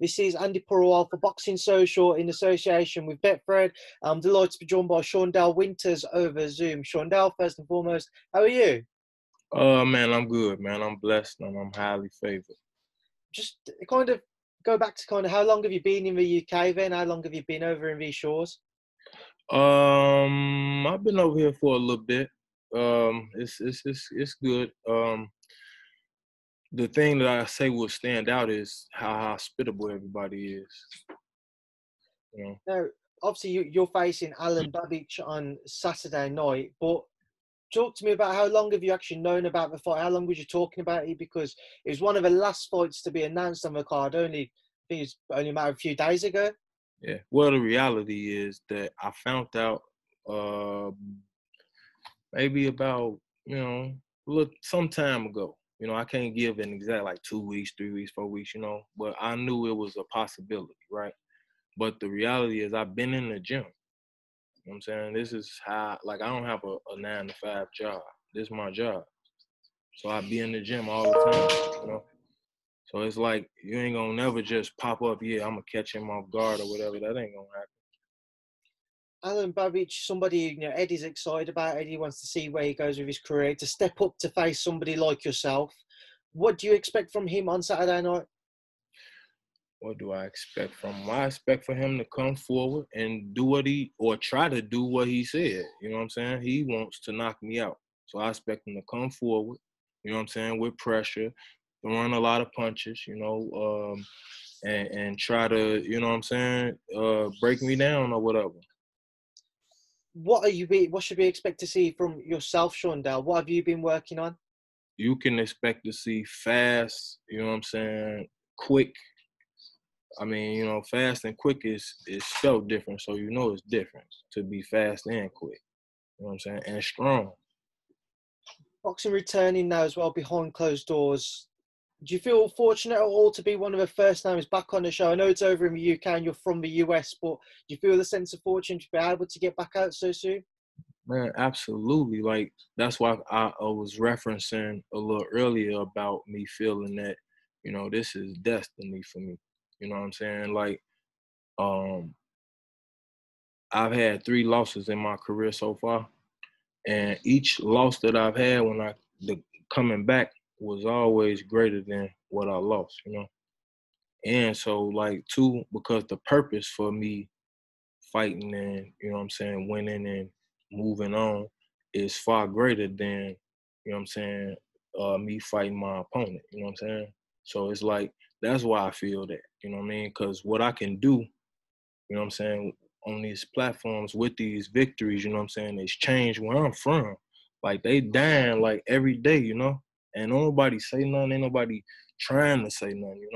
This is Andy Powell for Boxing Social in association with Betfred. I'm delighted to be joined by Shawndell Winters over Zoom. Shawndell, first and foremost, how are you? Man, I'm good, man. I'm blessed and I'm highly favoured. Just kind of go back to kind of how long have you been in the UK then? How long have you been over in these shores? I've been over here for a little bit. It's good. The thing that I say will stand out is how hospitable everybody is. You know? Now, obviously, you're facing Alen Babić on Saturday night, but talk to me about how long have you actually known about the fight? How long were you talking about it? Because it was one of the last fights to be announced on the card. I think it was only a matter of a few days ago. Yeah. Well, the reality is that I found out maybe about, some time ago. You know, I can't give an exact, like, 2 weeks, 3 weeks, 4 weeks, you know. But I knew it was a possibility, right? But the reality is I've been in the gym. You know what I'm saying? This is how, like, I don't have a 9-to-5 job. This is my job. So I be in the gym all the time, you know. So it's like you ain't going to never just pop up, yeah, I'm going to catch him off guard or whatever. That ain't going to happen. Alen Babić, somebody Eddie's excited about. Eddie wants to see where he goes with his career, to step up to face somebody like yourself. What do you expect from him on Saturday night? What do I expect from him? I expect for him to come forward and do what he, or try to do what he said. You know what I'm saying? He wants to knock me out. So I expect him to come forward, you know what I'm saying, with pressure, run a lot of punches, and try to, break me down or whatever. What should we expect to see from yourself, Shawndell? What have you been working on? You can expect to see fast, quick. I mean, fast and quick is spelled different, so it's different to be fast and quick. You know what I'm saying? And strong. Boxing returning now as well behind closed doors. Do you feel fortunate at all to be one of the first names back on the show? I know it's over in the UK and you're from the US, but do you feel a sense of fortune to be able to get back out so soon? Man, absolutely. Like, that's why I was referencing a little earlier about me feeling that, this is destiny for me. You know what I'm saying? Like, I've had 3 losses in my career so far. And each loss that I've had when coming back, was always greater than what I lost, And so, like, 2, because the purpose for me fighting and, winning and moving on is far greater than, me fighting my opponent, So it's like, that's why I feel that, Because what I can do, on these platforms with these victories, it's changed where I'm from. Like, they dying, like, every day, And nobody say nothing, ain't nobody trying to say nothing,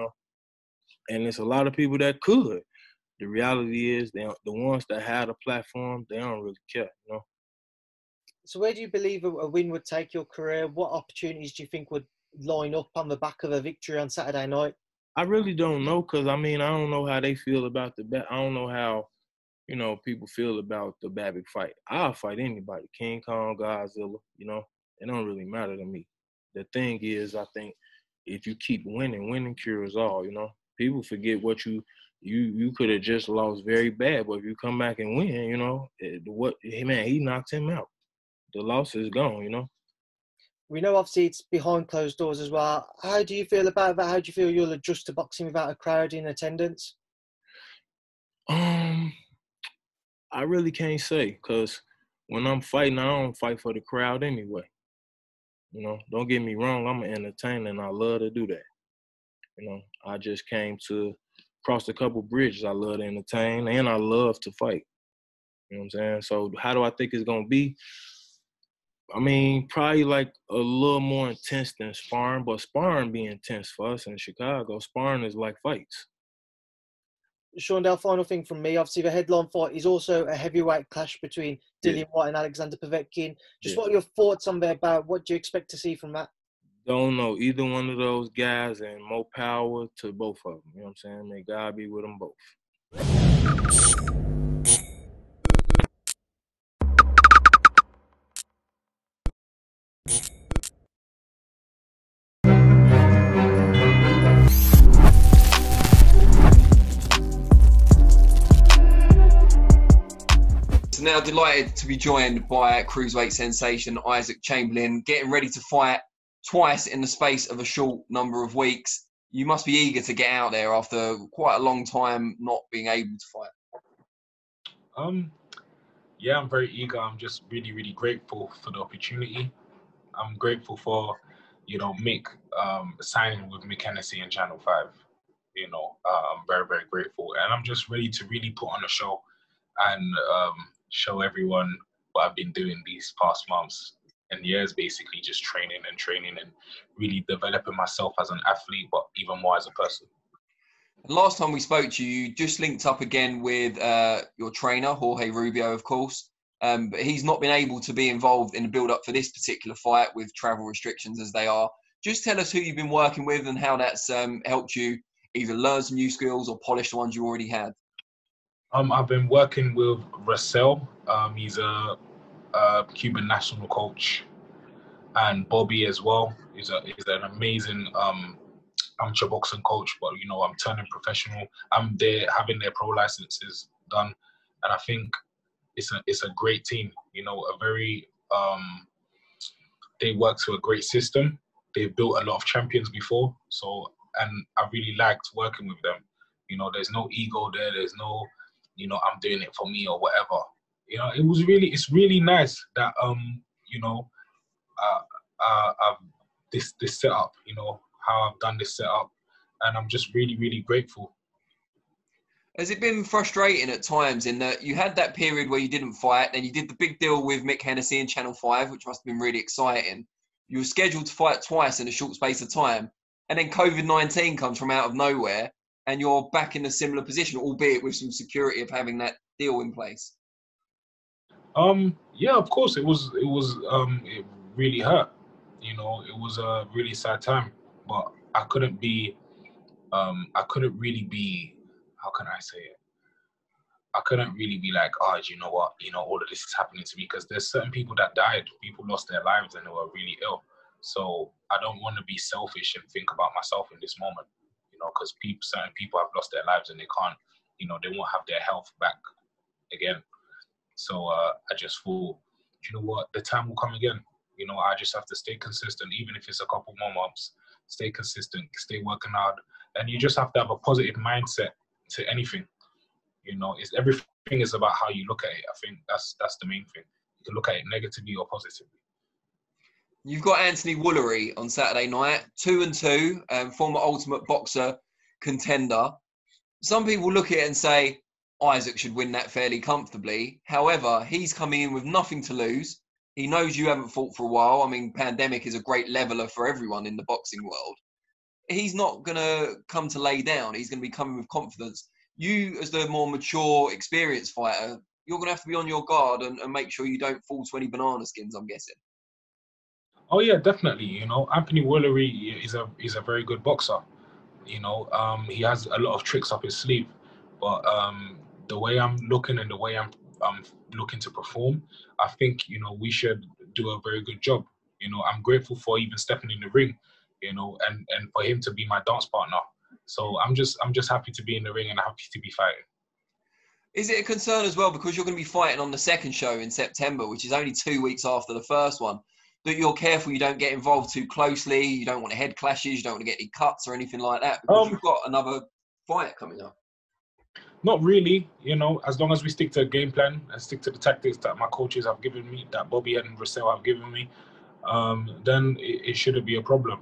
And there's a lot of people that could. The reality is, the ones that have a platform, they don't really care, So where do you believe a win would take your career? What opportunities do you think would line up on the back of a victory on Saturday night? I really don't know, because, I don't know how they feel about I don't know how, people feel about the Babić fight. I'll fight anybody, King Kong, Godzilla, It don't really matter to me. The thing is, I think if you keep winning, winning cures all, People forget what you could have just lost very bad, but if you come back and win, he knocked him out. The loss is gone, We know, obviously, it's behind closed doors as well. How do you feel about that? How do you feel you'll adjust to boxing without a crowd in attendance? I really can't say, because when I'm fighting, I don't fight for the crowd anyway. Don't get me wrong, I'm an entertainer and I love to do that. I just came to cross a couple bridges. I love to entertain and I love to fight. So how do I think it's going to be? Probably like a little more intense than sparring, but sparring be intense for us in Chicago. Sparring is like fights. Shawndell, final thing from me. Obviously, the headline fight is also a heavyweight clash between Dillian Whyte and Alexander Povetkin. What are your thoughts on that? What do you expect to see from that? Don't know. Either one of those guys, and more power to both of them. You know what I'm saying? May God be with them both. Now delighted to be joined by cruiserweight sensation Isaac Chamberlain, getting ready to fight twice in the space of a short number of weeks. You must be eager to get out there after quite a long time not being able to fight. Yeah, I'm very eager. I'm just really, really grateful for the opportunity. I'm grateful for, you know, Mick signing with Mick Hennessy and Channel 5. You know, I'm very, very grateful. And I'm just ready to really put on a show and show everyone what I've been doing these past months and years, basically just training and really developing myself as an athlete, but even more as a person. Last time we spoke to you, you just linked up again with your trainer, Jorge Rubio, of course, but he's not been able to be involved in the build-up for this particular fight with travel restrictions as they are. Just tell us who you've been working with and how that's helped you either learn some new skills or polish the ones you already had. I've been working with Russell. He's a Cuban national coach, and Bobby as well. He's an amazing amateur boxing coach, but you know, I'm turning professional. I'm there having their pro licenses done, and I think it's a great team. You know, a very they work to a great system. They've built a lot of champions before, so and I really liked working with them. You know, there's no ego there. There's no, you know, I'm doing it for me or whatever. You know, it was really, it's really nice that, you know, this setup, you know, how I've done this setup, and I'm just really, really grateful. Has it been frustrating at times in that you had that period where you didn't fight, and you did the big deal with Mick Hennessy and Channel 5, which must have been really exciting. You were scheduled to fight twice in a short space of time, and then COVID-19 comes from out of nowhere, and you're back in a similar position, albeit with some security of having that deal in place? Yeah, of course, it really hurt. You know, it was a really sad time, but I couldn't be, I couldn't really be, how can I say it? I couldn't really be like, oh, you know what, you know, all of this is happening to me, because there's certain people that died, people lost their lives and they were really ill. So I don't want to be selfish and think about myself in this moment, you know, because certain people have lost their lives and they can't, you know, they won't have their health back again. So I just thought, you know what, the time will come again. You know, I just have to stay consistent, even if it's a couple more months, stay consistent, stay working hard. And you just have to have a positive mindset to anything. You know, it's, everything is about how you look at it. I think that's the main thing. You can look at it negatively or positively. You've got Anthony Woolery on Saturday night, 2-2, former Ultimate Boxer contender. Some people look at it and say, Isaac should win that fairly comfortably. However, he's coming in with nothing to lose. He knows you haven't fought for a while. I mean, pandemic is a great leveler for everyone in the boxing world. He's not going to come to lay down. He's going to be coming with confidence. You, as the more mature, experienced fighter, you're going to have to be on your guard and make sure you don't fall to any banana skins, I'm guessing. Oh, yeah, definitely. You know, Anthony Woolery is a very good boxer. You know, he has a lot of tricks up his sleeve, but... the way I'm looking and the way I'm looking to perform, I think, you know, we should do a very good job. You know, I'm grateful for even stepping in the ring, you know, and for him to be my dance partner. So I'm just happy to be in the ring and happy to be fighting. Is it a concern as well, because you're going to be fighting on the second show in September, which is only 2 weeks after the first one, that you're careful you don't get involved too closely, you don't want head clashes, you don't want to get any cuts or anything like that, because you've got another fight coming up? Not really, you know, as long as we stick to a game plan and stick to the tactics that my coaches have given me, that Bobby and Russell have given me, then it shouldn't be a problem.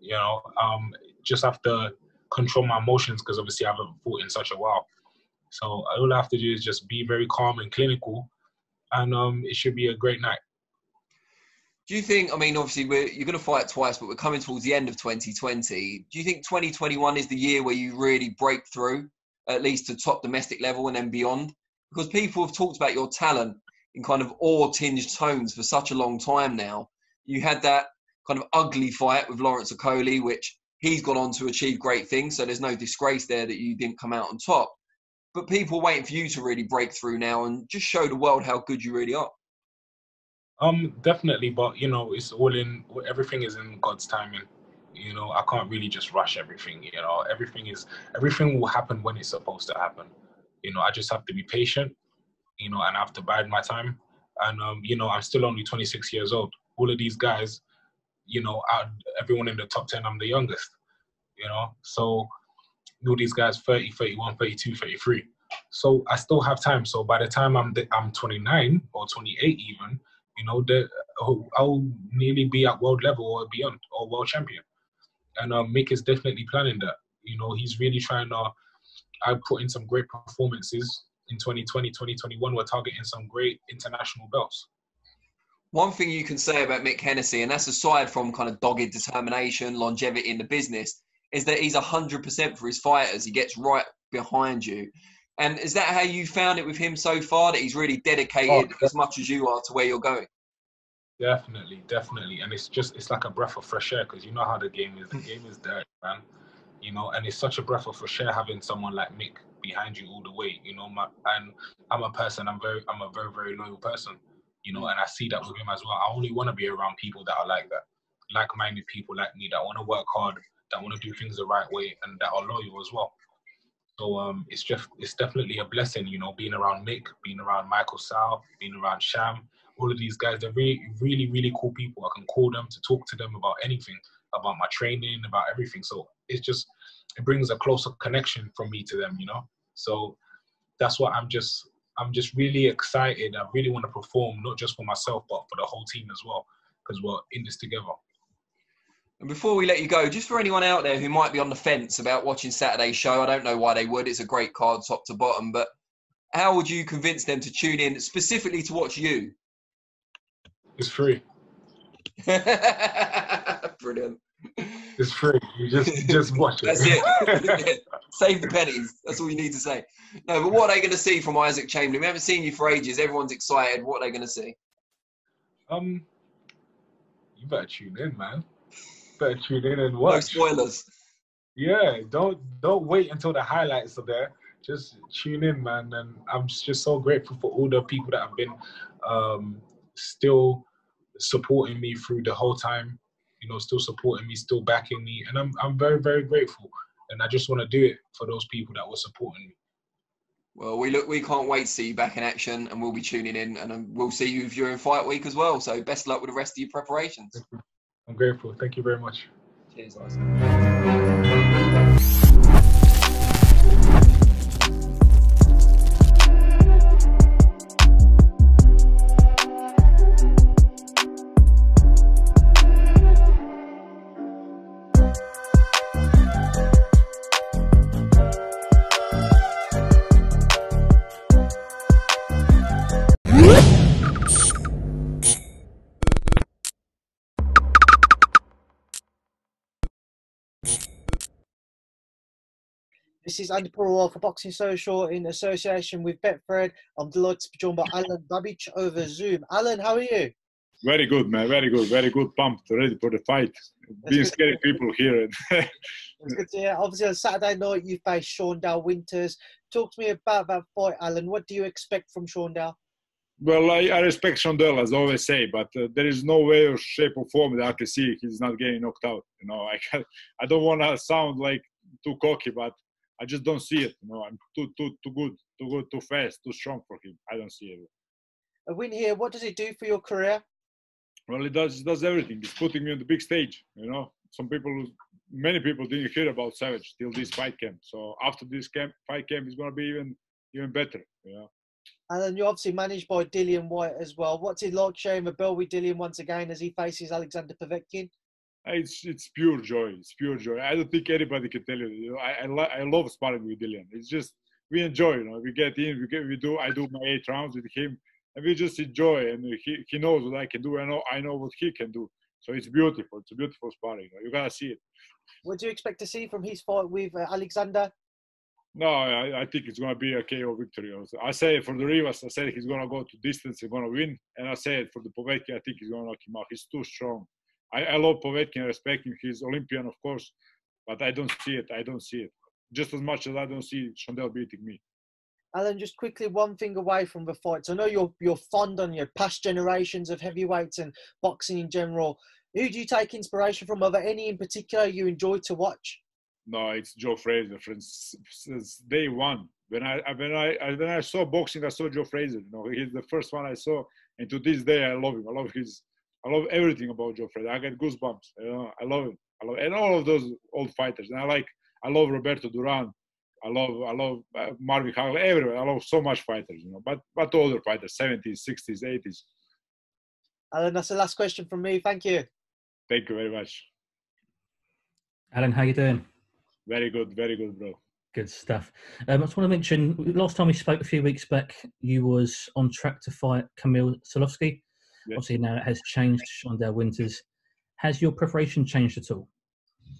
You know, just have to control my emotions, because obviously I haven't fought in such a while. So all I have to do is just be very calm and clinical, and it should be a great night. Do you think, I mean, obviously you're going to fight twice, but we're coming towards the end of 2020. Do you think 2021 is the year where you really break through, at least to top domestic level and then beyond? Because people have talked about your talent in kind of awe-tinged tones for such a long time now. You had that kind of ugly fight with Lawrence Okoli, which he's gone on to achieve great things, so there's no disgrace there that you didn't come out on top. But people are waiting for you to really break through now and just show the world how good you really are. Definitely, but, you know, it's all in, everything is in God's timing. You know, I can't really just rush everything. You know, everything will happen when it's supposed to happen. You know, I just have to be patient you know, and I have to bide my time. And, you know, I'm still only 26 years old. All of these guys, you know, everyone in the top 10, I'm the youngest, you know. So all these guys, 30, 31, 32, 33. So I still have time. So by the time I'm 29 or 28 even, you know, I'll nearly be at world level or beyond, or world champion. And Mick is definitely planning that. You know, he's really trying to... I put in some great performances in 2020, 2021. We're targeting some great international belts. One thing you can say about Mick Hennessy, and that's aside from kind of dogged determination, longevity in the business, is that he's 100% for his fighters. He gets right behind you. And is that how you found it with him so far, that he's really dedicated as much as you are to where you're going? Definitely, definitely. And it's just, it's like a breath of fresh air, because you know how the game is. The game is dirty, man. You know, and it's such a breath of fresh air having someone like Mick behind you all the way. You know, and I'm a very, very loyal person. You know, and I see that with him as well. I only want to be around people that are like that, like-minded people like me, that want to work hard, that want to do things the right way, and that are loyal as well. So it's definitely a blessing, you know, being around Mick, being around Michael Sal, being around Sham. All of these guys, they're really, really, really cool people. I can call them to talk to them about anything, about my training, about everything. So it's just, it brings a closer connection from me to them, you know? So that's what I'm just really excited. I really want to perform, not just for myself, but for the whole team as well, because we're in this together. And before we let you go, just for anyone out there who might be on the fence about watching Saturday's show, I don't know why they would. It's a great card, top to bottom. But how would you convince them to tune in specifically to watch you? It's free. Brilliant. It's free. You just watch it. That's it. That's it. Save the pennies. That's all you need to say. No, but what are they going to see from Isaac Chamberlain? We haven't seen you for ages. Everyone's excited. What are they going to see? You better tune in, man. Tune in and watch. No spoilers. Yeah, don't wait until the highlights are there. Just tune in, man. And I'm just so grateful for all the people that have been still supporting me through the whole time. You know, still supporting me, still backing me, and I'm very, very grateful. And I just want to do it for those people that were supporting me. Well, we can't wait to see you back in action, and we'll be tuning in, and we'll see you if you're in fight week as well. So best of luck with the rest of your preparations. I'm grateful. Thank you very much. Cheers, Isaac. This is Andy Powell for Boxing Social in association with Betfred. I'm delighted to be joined by Alen Babić over Zoom. Alan, how are you? Very good, man. Very good. Very good. Pumped. Ready for the fight. Being scary people here. It's good to hear. Obviously, on Saturday night, you face Shawndell Winters. Talk to me about that fight, Alan. What do you expect from Shawndell? Well, I respect Shawndell, as I always say, but there is no way or shape or form that I can see he's not getting knocked out. You know, I don't want to sound like too cocky, but I just don't see it. No, I'm too good, too fast, too strong for him. I don't see it. A win here, what does it do for your career? Well, it does everything. It's putting me on the big stage. You know, many people didn't hear about Savage till this fight camp. So after this fight camp, it's going to be even better. You know. And then you're obviously managed by Dillian Whyte as well. What's it like sharing the bell with Dillian once again as he faces Alexander Povetkin? It's pure joy. It's pure joy. I don't think anybody can tell you. You know, I love sparring with Dillian. It's just we enjoy. You know, we get in. I do my 8 rounds with him, and we just enjoy. And he knows what I can do. I know what he can do. So it's beautiful. It's a beautiful sparring. You gotta see it. What do you expect to see from his fight with Alexander? No, I think it's gonna be a KO victory. I say for the Rivas, I said he's gonna go to distance. He's gonna win. And I said for the Povetkin, I think he's gonna knock him out. He's too strong. I love Povetkin, I respect him. He's Olympian, of course, but I don't see it. I don't see it. Just as much as I don't see Shawndell beating me. Alan, just quickly, one thing away from the fights. I know you're fond on your past generations of heavyweights and boxing in general. Who do you take inspiration from? Are there any in particular you enjoy to watch? No, it's Joe Frazier. Since day one, When I saw boxing, I saw Joe Frazier. You know, he's the first one I saw, and to this day I love him. I love everything about Joe Frazier. I get goosebumps. You know, I love him. And all of those old fighters. And I love Roberto Duran. I love Marvin Hagler. Everywhere. I love so much fighters. You know, but older fighters, 70s, 60s, 80s. Alan, that's the last question from me. Thank you. Thank you very much. Alan, how you doing? Very good, bro. Good stuff. I just want to mention, last time we spoke a few weeks back, you was on track to fight Kamil Sokolowski. Yes. Obviously now it has changed to Shawndell Winters. Has your preparation changed at all?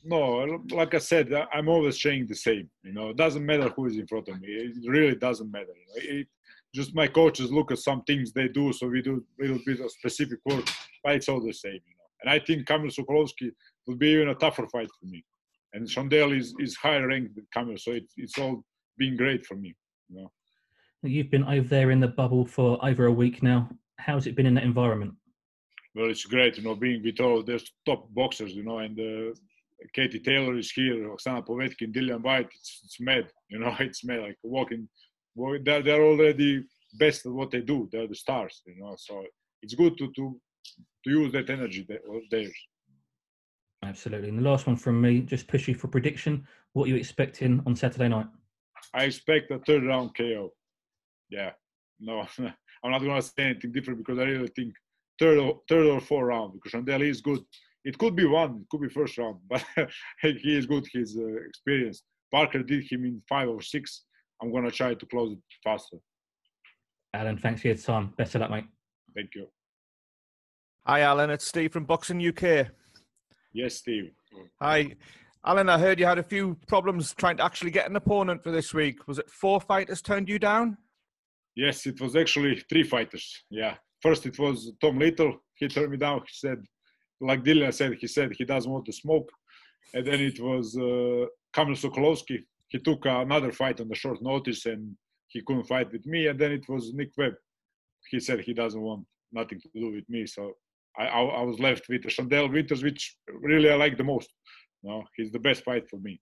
No, like I said, I'm always saying the same. You know, it doesn't matter who is in front of me. It really doesn't matter. It, just my coaches look at some things they do, so we do a little bit of specific work, but it's all the same. You know? And I think Kamil Sokolowski would be even a tougher fight for me. And Shawndell is higher ranked than Kamil, so it's all been great for me. You know? You've been over there in the bubble for over a week now. How's it been in that environment? Well, it's great, you know, being with all those top boxers, you know, and Katie Taylor is here, Alexander Povetkin, Dillian Whyte. It's mad, you know, it's mad. Like walking they're already best at what they do. They're the stars, you know. So it's good to use that energy of theirs. Absolutely. And the last one from me, just push you for prediction. What are you expecting on Saturday night? I expect a third round KO. Yeah. No, I'm not going to say anything different because I really think third or fourth round, because Shawndell is good. It could be one, it could be first round, but he is good, he's experienced. Parker did him in 5 or 6. I'm going to try to close it faster. Alan, thanks for your time. Best of luck, mate. Thank you. Hi, Alan. It's Steve from Boxing UK. Yes, Steve. Hi. Alan, I heard you had a few problems trying to actually get an opponent for this week. Was it 4 fighters turned you down? Yes, it was actually 3 fighters. Yeah. First, it was Tom Little. He turned me down. He said, like Dillian said, he doesn't want to smoke. And then it was Kamil Sokolowski. He took another fight on the short notice and he couldn't fight with me. And then it was Nick Webb. He said he doesn't want nothing to do with me. So I was left with Shawndell Winters, which really I like the most. You know, he's the best fight for me.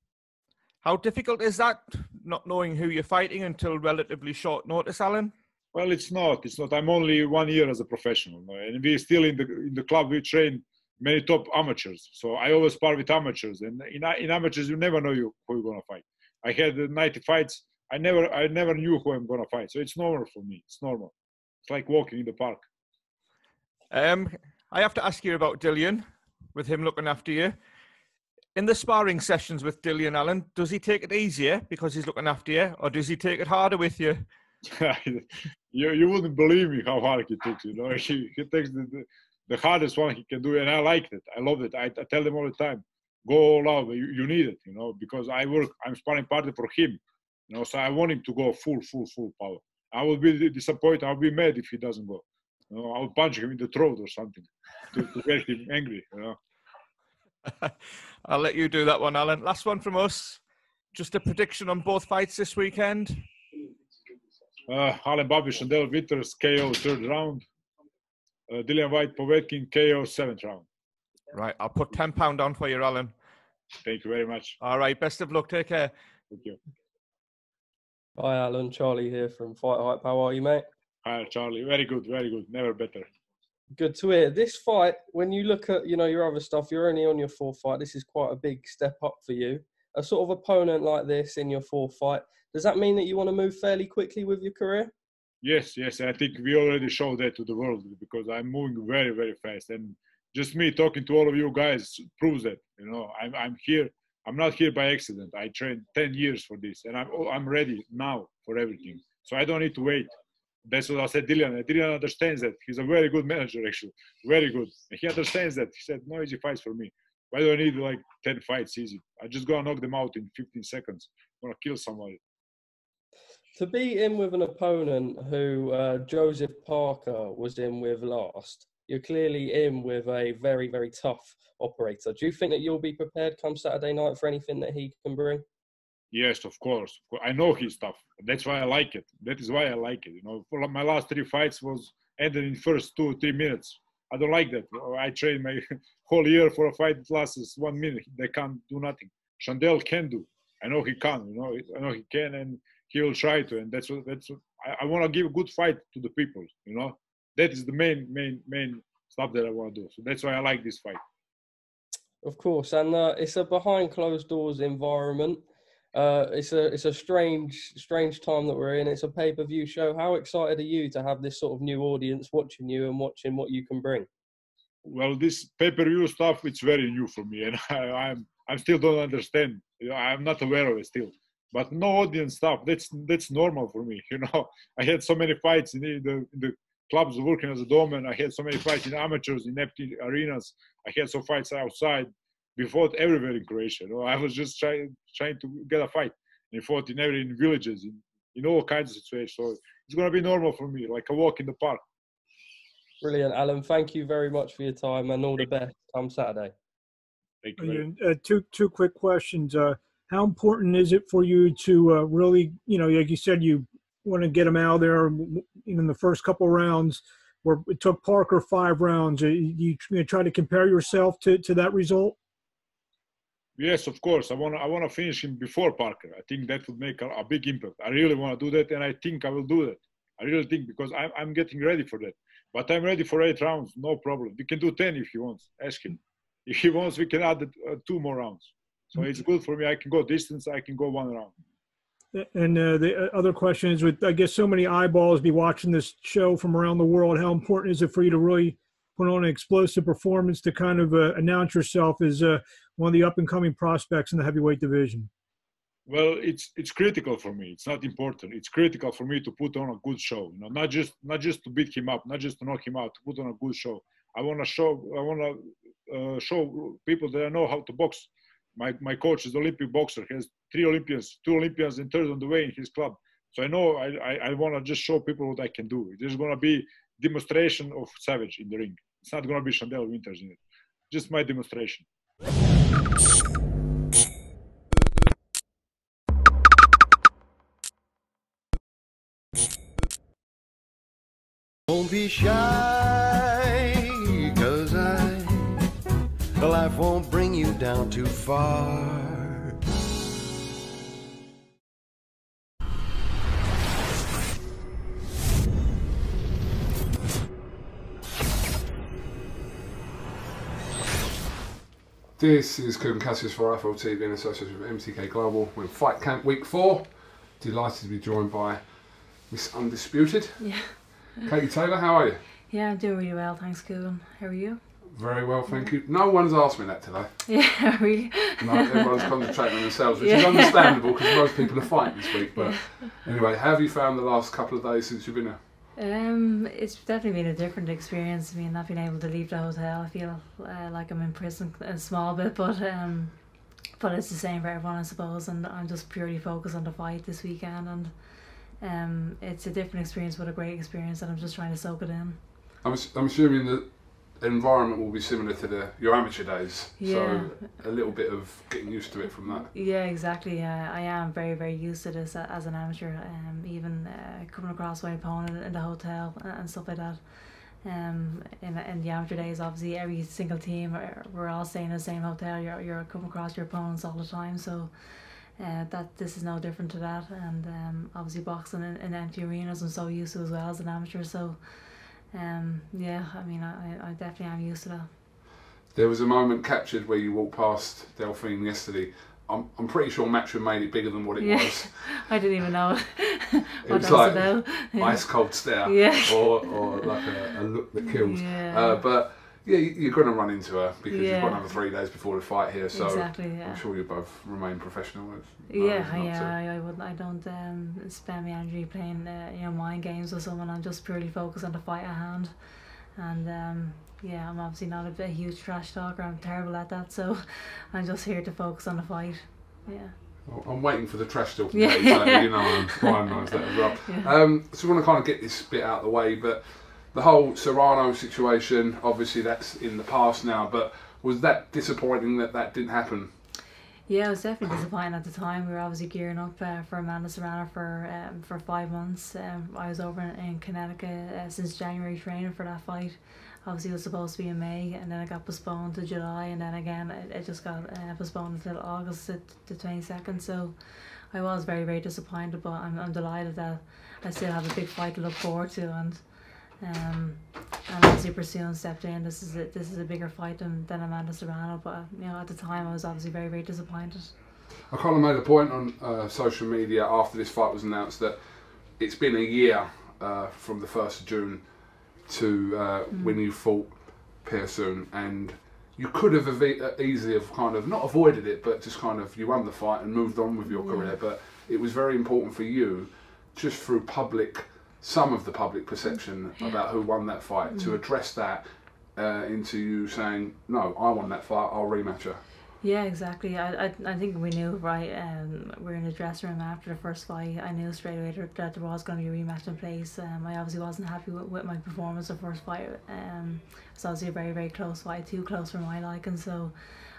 How difficult is that, not knowing who you're fighting until relatively short notice, Alan? Well, it's not. It's not. I'm only 1 year as a professional, and we're still in the club. We train many top amateurs, so I always spar with amateurs. And in amateurs, you never know who you're gonna fight. I had 90 fights. I never knew who I'm gonna fight. So it's normal for me. It's normal. It's like walking in the park. I have to ask you about Dillian, with him looking after you. In the sparring sessions with Dillian, Alan, does he take it easier because he's looking after you, or does he take it harder with you? you wouldn't believe me how hard he takes. You know, he takes the hardest one he can do, and I like it. I love it. I tell him all the time, go all out. You need it, you know, because I'm sparring partner for him, you know, so I want him to go full power. I will be disappointed. I'll be mad if he doesn't go. You know, I'll punch him in the throat or something to get him angry. You know? I'll let you do that one, Alan. Last one from us. Just a prediction on both fights this weekend. Alen Babić and Shawndell Winters, KO 3rd round. Dillian Whyte, Povetkin, KO 7th round. Right, I'll put £10 on for you, Alan. Thank you very much. All right, best of luck. Take care. Thank you. Hi, Alan. Charlie here from Fight Hype. How are you, mate? Hi, Charlie. Very good, very good. Never better. Good to hear. This fight, when you look at, you know, your other stuff, you're only on your 4th fight. This is quite a big step up for you. A sort of opponent like this in your 4th fight, does that mean that you want to move fairly quickly with your career? Yes, yes. I think we already showed that to the world because I'm moving very, very fast. And just me talking to all of you guys proves that, you know, I'm here. I'm not here by accident. I trained 10 years for this and I'm ready now for everything. So I don't need to wait. That's what I said, Dillian. Dillian understands that. He's a very good manager, actually. Very good. He understands that. He said, no easy fights for me. Why do I need like 10 fights easy? I just got to knock them out in 15 seconds. I'm going to kill somebody. To be in with an opponent who Joseph Parker was in with last, you're clearly in with a very, very tough operator. Do you think that you'll be prepared come Saturday night for anything that he can bring? Yes, of course. I know his stuff. That's why I like it. That is why I like it. You know, for my last 3 fights was ended in first 2 or 3 minutes. I don't like that. I train my whole year for a fight lasts 1 minute. They can't do nothing. Shawndell can do. I know he can. You know, I know he can, and he will try to, and I want to give a good fight to the people, you know. That is the main stuff that I want to do. So that's why I like this fight. Of course, and it's a behind closed doors environment. It's a strange time that we're in. It's a pay-per-view show. How excited are you to have this sort of new audience watching you and watching what you can bring? Well, this pay-per-view stuff, it's very new for me, and I still don't understand. I'm not aware of it still. But no audience stuff, that's normal for me, you know. I had so many fights in the clubs working as a doorman. I had so many fights in amateurs, in empty arenas. I had some fights outside. We fought everywhere in Croatia. You know? I was just trying to get a fight. We fought in villages, in all kinds of situations. So it's going to be normal for me, like a walk in the park. Brilliant, Alan. Thank you very much for your time, and all the best come Saturday. Thank you. Two quick questions. How important is it for you to really, you know, like you said, you want to get them out of there in the first couple rounds, where it took Parker 5 rounds. Are you try to compare yourself to that result? Yes, of course. I want to finish him before Parker. I think that would make a big impact. I really want to do that, and I think I will do that. I really think, because I'm getting ready for that. But I'm ready for 8 rounds, no problem. We can do 10 if he wants. Ask him. If he wants, we can add 2 more rounds. So it's good for me. I can go distance. I can go 1 round. And the other question is, with, I guess, so many eyeballs be watching this show from around the world, how important is it for you to really put on an explosive performance to kind of announce yourself as one of the up-and-coming prospects in the heavyweight division? Well, it's critical for me. It's not important. It's critical for me to put on a good show. You know, not just to beat him up, not just to knock him out. To put on a good show. I want to show people that I know how to box. My coach is an Olympic boxer. He has 3 Olympians, 2 Olympians, and 3rd on the way in his club. So I know I want to just show people what I can do. There's going to be demonstration of savage in the ring. It's not going to be Shawndell Winters in it. Just my demonstration. Don't be shy, 'cause life won't bring you down too far. This is Kugan Cassius for IFL TV in association with MTK Global. We're in Fight Camp Week 4. Delighted to be joined by Miss Undisputed. Yeah. Katie Taylor, how are you? Yeah, I'm doing really well, thanks Kugan. How are you? Very well, thank you. No one's asked me that today. Yeah, really? No, everyone's concentrating on themselves, which is understandable because most people are fighting this week. But anyway, how have you found the last couple of days since you've been here? It's definitely been a different experience. I mean, not being able to leave the hotel, I feel like I'm in prison a small bit, but it's the same for everyone, I suppose. And I'm just purely focused on the fight this weekend, and it's a different experience, but a great experience, and I'm just trying to soak it in. I'm assuming that environment will be similar to your amateur days, yeah. So a little bit of getting used to it from that. Yeah, exactly. I am very, very used to this as an amateur, even coming across my opponent in the hotel and stuff like that. In the amateur days, obviously every single team, we're all staying in the same hotel, you're coming across your opponents all the time, so this is no different to that. And obviously boxing in empty arenas I'm so used to as well as an amateur, so yeah, I mean, I definitely am used to that. There was a moment captured where you walked past Delphine yesterday. I'm pretty sure Matchroom made it bigger than what it was. I didn't even know what it was like about. Ice cold stare, yeah. or like a look that kills. Yeah. But yeah, you're going to run into her because yeah. You've got another 3 days before the fight here, so exactly, yeah. I'm sure you both remain professional. I wouldn't. I don't spend my energy playing you know, mind games with someone. I'm just purely focused on the fight at hand, and yeah, I'm obviously not a huge trash talker. I'm terrible at that, so I'm just here to focus on the fight. Yeah. Well, I'm waiting for the trash talk. Yeah. So, you know, I'm finalised that as well. Yeah. So we want to kind of get this bit out of the way, but. The whole Serrano situation, obviously that's in the past now, but was that disappointing that that didn't happen? Yeah, it was definitely disappointing at the time. We were obviously gearing up for Amanda Serrano for 5 months. I was over in Connecticut since January training for that fight. Obviously it was supposed to be in May, and then it got postponed to July, and then again it just got postponed until August the 22nd. So I was very, very disappointed, but I'm delighted that I still have a big fight to look forward to, and obviously Pearson stepped in. This is a bigger fight than Amanda Serrano, but you know, at the time I was obviously very, very disappointed. I kind of made a point on social media after this fight was announced that it's been a year from the 1st of June to when you fought Pearson, and you could have easily have kind of not avoided it, but just kind of you won the fight and moved on with your career. But it was very important for you, just through public, some of the public perception about who won that fight, to address that into you saying, no, I won that fight, I'll rematch her. Yeah, exactly. I think we knew, right, we were in the dressing room after the first fight. I knew straight away that there was going to be a rematch in place. I obviously wasn't happy with my performance the first fight. It was obviously a very, very close fight, too close for my liking, so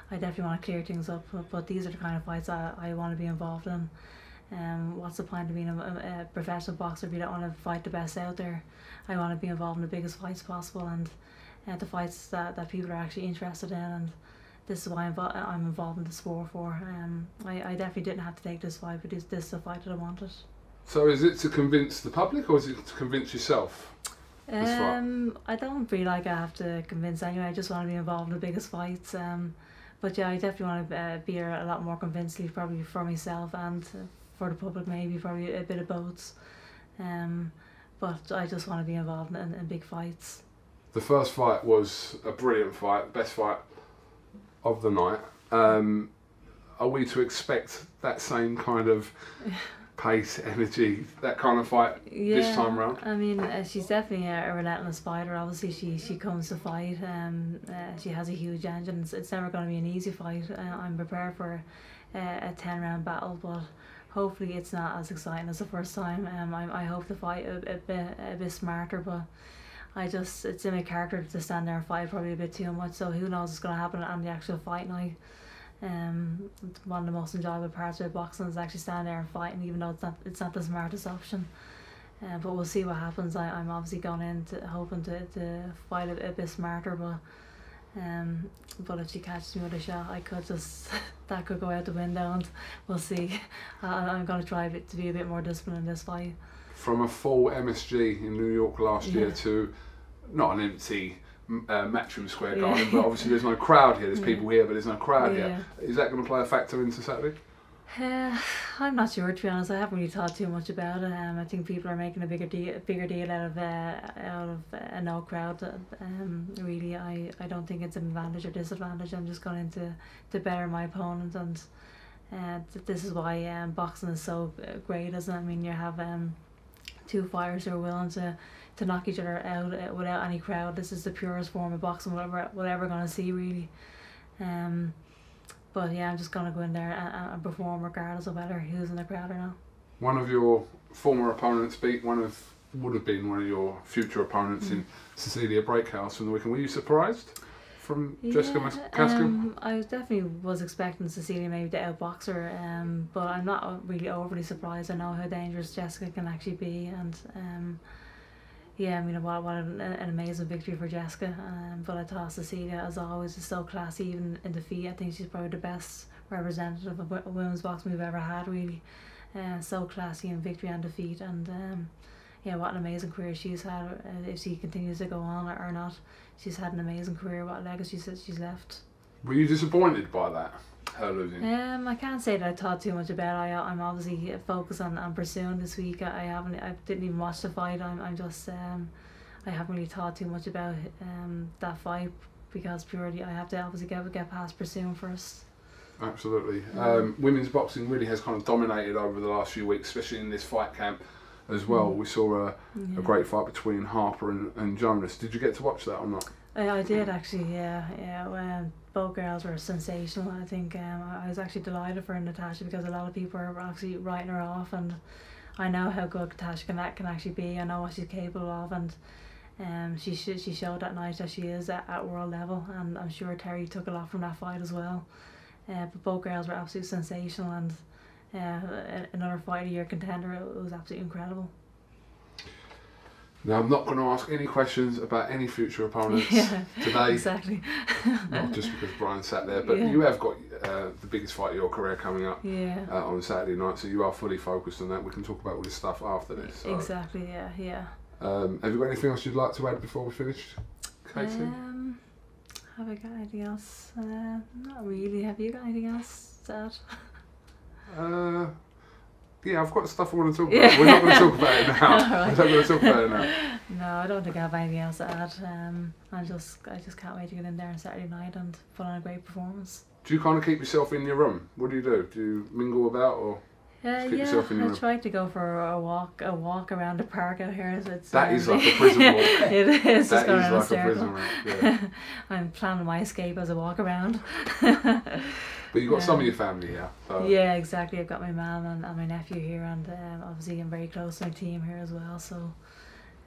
I definitely want to clear things up. But these are the kind of fights I want to be involved in. What's the point of being a professional boxer if you don't want to fight the best out there? I want to be involved in the biggest fights possible, and the fights that people are actually interested in. And this is why I'm involved in the sport for. I definitely didn't have to take this fight, but this is the fight that I wanted. So is it to convince the public, or is it to convince yourself? I don't feel like I have to convince anyway. I just want to be involved in the biggest fights. But yeah, I definitely want to be here a lot more convincingly, probably for myself and for the public, maybe probably a bit of both. But I just want to be involved in big fights. The first fight was a brilliant fight, best fight of the night. Are we to expect that same kind of pace, energy, that kind of fight this time round? I mean, she's definitely a relentless fighter. Obviously she comes to fight, she has a huge engine. It's never going to be an easy fight. I'm prepared for a 10-round battle, but hopefully it's not as exciting as the first time. I hope the fight a bit smarter, but it's in my character to stand there and fight probably a bit too much, so who knows what's going to happen on the actual fight night. One of the most enjoyable parts of boxing is actually standing there and fighting, even though it's not the smartest option. But we'll see what happens. I'm obviously going in hoping to fight a bit smarter, but if she catches me with a shot, I could just that could go out the window, and we'll see. I'm going to try to be a bit more disciplined in this fight. From a full MSG in New York last year to not an empty Matchroom Square Garden, but obviously there's no crowd here. There's people here, but there's no crowd here. Is that going to play a factor into Saturday? I'm not sure, to be honest. I haven't really thought too much about it. I think people are making a bigger deal out of a no crowd. Really, I don't think it's an advantage or disadvantage. I'm just going to better my opponent, and this is why boxing is so great, isn't it? I mean, you have two fighters who are willing to knock each other out without any crowd. This is the purest form of boxing we're ever going to see, really. But yeah, I'm just going to go in there and perform regardless of whether who's in the crowd or not. One of your former opponents beat would have been one of your future opponents in Cecilia Brækhus from the weekend. Were you surprised from Jessica Cascum? I definitely was expecting Cecilia maybe to outbox her, but I'm not really overly surprised. I know how dangerous Jessica can actually be, and yeah, I mean, what an amazing victory for Jessica. But I thought Cecilia, as always, is so classy, even in defeat. I think she's probably the best representative of women's boxing we've ever had, really. So classy in victory and defeat, and yeah, what an amazing career she's had. If she continues to go on or not, she's had an amazing career. What a legacy she's left. Were you disappointed by that, her losing? I can't say that I thought too much about it. I'm obviously focused on pursuing this week. I didn't even watch the fight. I'm just, I haven't really thought too much about that fight, because purely I have to obviously get past pursuing first. Absolutely. Women's boxing really has kind of dominated over the last few weeks, especially in this fight camp. As well, we saw a great fight between Harper and Jonas. Did you get to watch that or not? I did actually. Yeah. Well, both girls were sensational. I think I was actually delighted for Natasha, because a lot of people are actually writing her off, and I know how good Natasha can actually be. I know what she's capable of, and she showed that night that she is at world level, and I'm sure Terry took a lot from that fight as well. But both girls were absolutely sensational, and another fight of your contender. It was absolutely incredible. Now, I'm not going to ask any questions about any future opponents today. Exactly. Not just because Brian sat there, but you have got the biggest fight of your career coming up on Saturday night, so you are fully focused on that. We can talk about all this stuff after this. So. Exactly, yeah. Have you got anything else you'd like to add before we finish, Katie? Have I got anything else? Not really. Have you got anything else, Dad? Yeah, I've got stuff I want to talk about. We're not going to talk about it now. Right. We're not going to talk about it now. No, I don't think I have anything else to add. I just can't wait to get in there on Saturday night and put on a great performance. Do you kind of keep yourself in your room? What do you do? Do you mingle about or? Yeah, I try to go for a walk around the park out here. So it's, that is like a prison walk. It is. That is like a prison walk. Yeah. I'm planning my escape as a walk around. But you've got some of your family here. So. Yeah, exactly. I've got my mum and my nephew here, and obviously I'm very close to my team here as well. So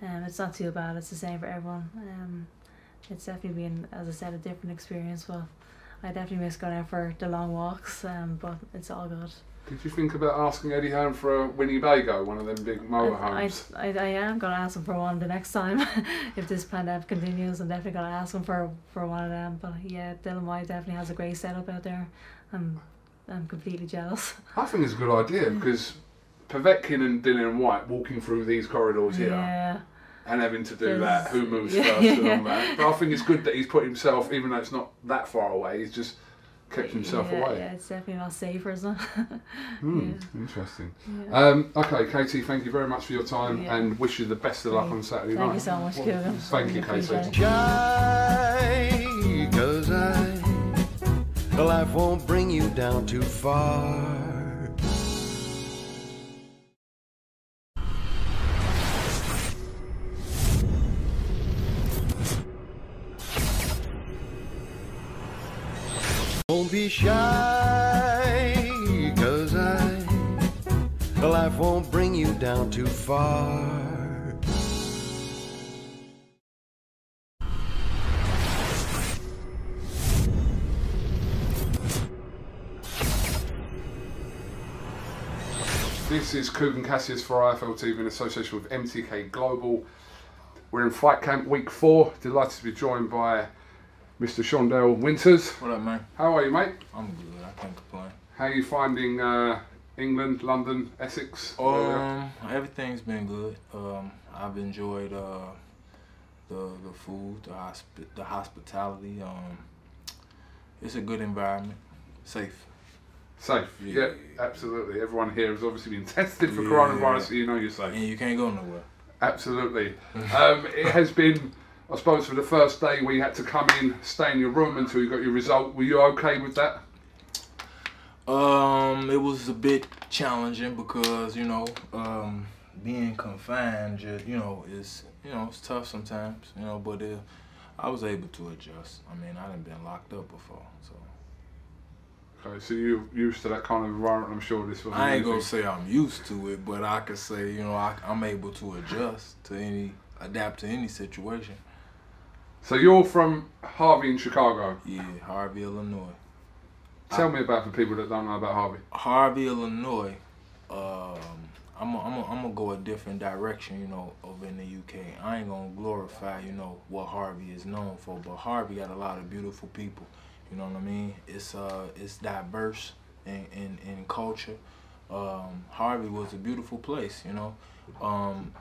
it's not too bad. It's the same for everyone. It's definitely been, as I said, a different experience. But I definitely miss going out for the long walks. But it's all good. Did you think about asking Eddie home for a Winnebago, one of them big motorhomes? I am going to ask him for one the next time. If this pandemic continues, I'm definitely going to ask him for one of them. But yeah, Dillian Whyte definitely has a great setup out there. I'm completely jealous. I think it's a good idea, because Povetkin and Dillian Whyte walking through these corridors here. Yeah. And having to do that, who moves first and all that. But I think it's good that he's put himself, even though it's not that far away, he's just... kept himself away. Yeah, it's definitely not safer, isn't it? Interesting. Yeah. Okay, Katie, thank you very much for your time and wish you the best of luck on Saturday night. Thank you so much, Kugan. Thank you, Katie. Shy, 'cause life won't bring you down too far. Don't be shy, 'cause life won't bring you down too far. This is Kugan Cassius for IFL TV in association with MTK Global. We're in Fight Camp Week 4. Delighted to be joined by Mr. Shawndell Winters. What up, mate? How are you, mate? I'm good, I can't complain. How are you finding England, London, Essex? Everything's been good. I've enjoyed the food, the hospitality. It's a good environment. Safe. Safe, yeah, absolutely. Everyone here has obviously been tested for coronavirus, so you know you're safe. And you can't go nowhere. Absolutely. It has been... I suppose for the first day where you had to come in, stay in your room until you got your result. Were you okay with that? It was a bit challenging because, you know, being confined, it's tough sometimes, you know, but I was able to adjust. I mean, I hadn't been locked up before, so. Okay, so you're used to that kind of environment, I'm sure this was. I ain't going to say I'm used to it, but I could say, you know, I'm able to adjust to adapt to any situation. So you're from Harvey in Chicago? Yeah, Harvey, Illinois. Tell me about, for people that don't know about Harvey. Harvey, Illinois, I'm gonna go a different direction, you know, over in the UK. I ain't gonna glorify, you know, what Harvey is known for, but Harvey got a lot of beautiful people, you know what I mean? It's diverse in culture. Harvey was a beautiful place, you know.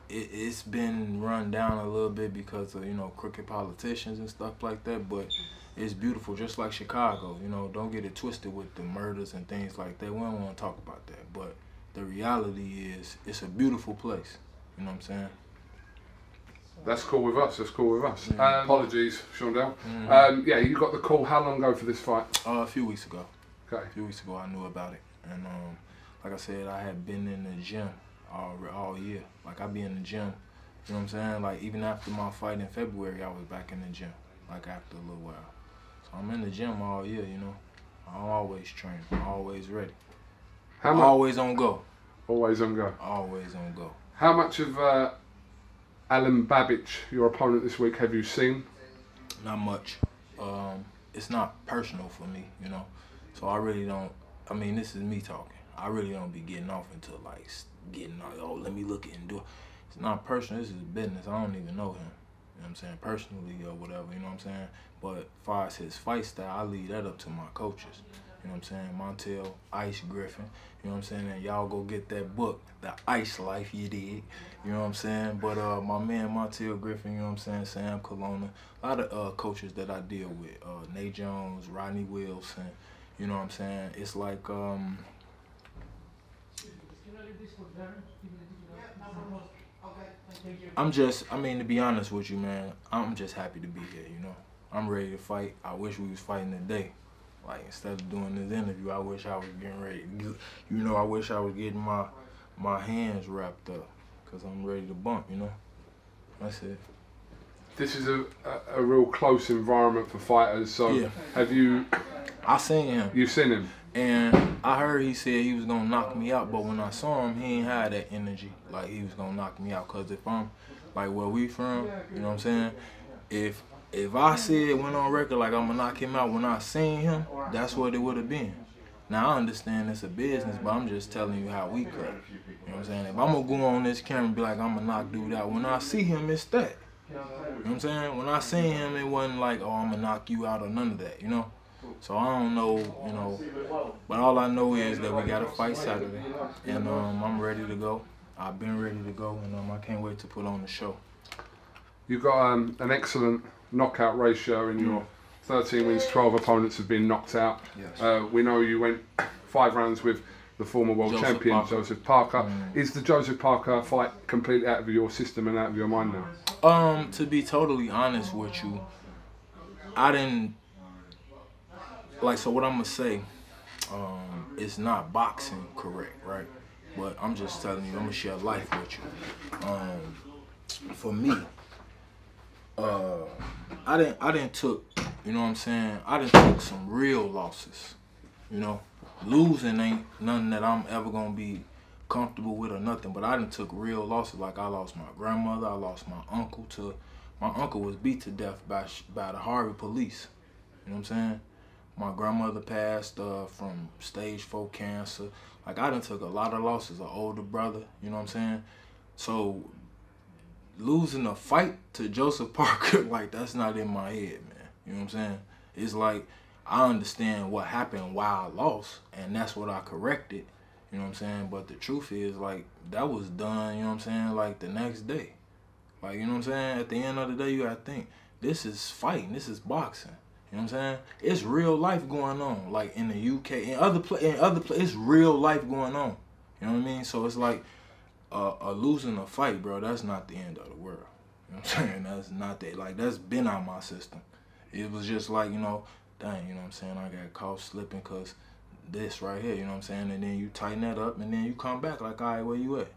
It's been run down a little bit because of, you know, crooked politicians and stuff like that, but it's beautiful, just like Chicago, you know. Don't get it twisted with the murders and things like that. We don't want to talk about that, but the reality is it's a beautiful place, you know what I'm saying? That's cool with us, that's cool with us. Apologies, Shawndell. Yeah, you got the call how long ago for this fight? A few weeks ago. Okay. A few weeks ago I knew about it, and like I said, I had been in the gym all year. Like, I be in the gym, you know what I'm saying? Like, even after my fight in February, I was back in the gym, like, after a little while. So I'm in the gym all year, you know? I'm always training, always ready. How much? Always on go. Always on go. Always on go. How much of Alen Babić, your opponent this week, have you seen? Not much. It's not personal for me, you know? So I really don't, I mean, this is me talking. I really don't be getting off until, like, getting out, oh, let me look at it and do it. It's not personal, this is business. I don't even know him, you know what I'm saying, personally or whatever, you know what I'm saying? But as far as his fight style, I leave that up to my coaches, You know what I'm saying? Montell Ice Griffin. You know what I'm saying? And y'all go get that book, The Ice Life, you dig? You know what I'm saying? But my man Montell Griffin, you know what I'm saying? Sam Colonna. A lot of coaches that I deal with. Nate Jones, Rodney Wilson. You know what I'm saying? It's like... I mean, to be honest with you, man, I'm just happy to be here, you know? I'm ready to fight. I wish we was fighting today. Like, instead of doing this interview, I wish I was getting ready to do, you know, I wish I was getting my hands wrapped up, because I'm ready to bump, you know? That's it. This is a real close environment for fighters, so yeah. Have you... I seen him. You've seen him? And I heard he said he was going to knock me out, but when I saw him, he ain't had that energy. Like, he was going to knock me out, because if I'm, like, where we from, you know what I'm saying? If I said, went on record, like, I'm going to knock him out when I seen him, that's what it would have been. Now, I understand it's a business, but I'm just telling you how we cut. You know what I'm saying? If I'm going to go on this camera and be like, I'm going to knock dude out, when I see him, it's that. You know what I'm saying? When I seen him, it wasn't like, oh, I'm going to knock you out or none of that, you know? So I don't know, you know, but all I know is that we got to fight Saturday, and I'm ready to go. I've been ready to go, and I can't wait to put on the show. You got an excellent knockout ratio in your 13 wins, 12 opponents have been knocked out. Yes. We know you went 5 rounds with the former world champion, Joseph Parker. Mm. Is the Joseph Parker fight completely out of your system and out of your mind now? To be totally honest with you, I didn't... Like, so what I'm going to say, it's not boxing correct, right? But I'm just telling you, I'm going to share life with you. For me, I didn't took, you know what I'm saying? I didn't took some real losses, you know? Losing ain't nothing that I'm ever going to be comfortable with or nothing, but I didn't took real losses. Like, I lost my grandmother, I lost my uncle to, my uncle was beat to death by the Harvey police, you know what I'm saying? My grandmother passed from stage 4 cancer. Like, I done took a lot of losses, an older brother, you know what I'm saying? So, losing a fight to Joseph Parker, like, that's not in my head, man. You know what I'm saying? It's like, I understand what happened, why I lost, and that's what I corrected, you know what I'm saying? But the truth is, like, that was done, you know what I'm saying, like, the next day. Like, you know what I'm saying? At the end of the day, you gotta think, this is fighting, this is boxing. You know what I'm saying? It's real life going on, like in the UK, in other it's real life going on. You know what I mean? So it's like losing a fight, bro. That's not the end of the world. You know what I'm saying? That's not that. Like, that's been out my system. It was just like, you know, dang. You know what I'm saying? I got caught slipping because this right here. You know what I'm saying? And then you tighten that up, and then you come back like, all right, where you at?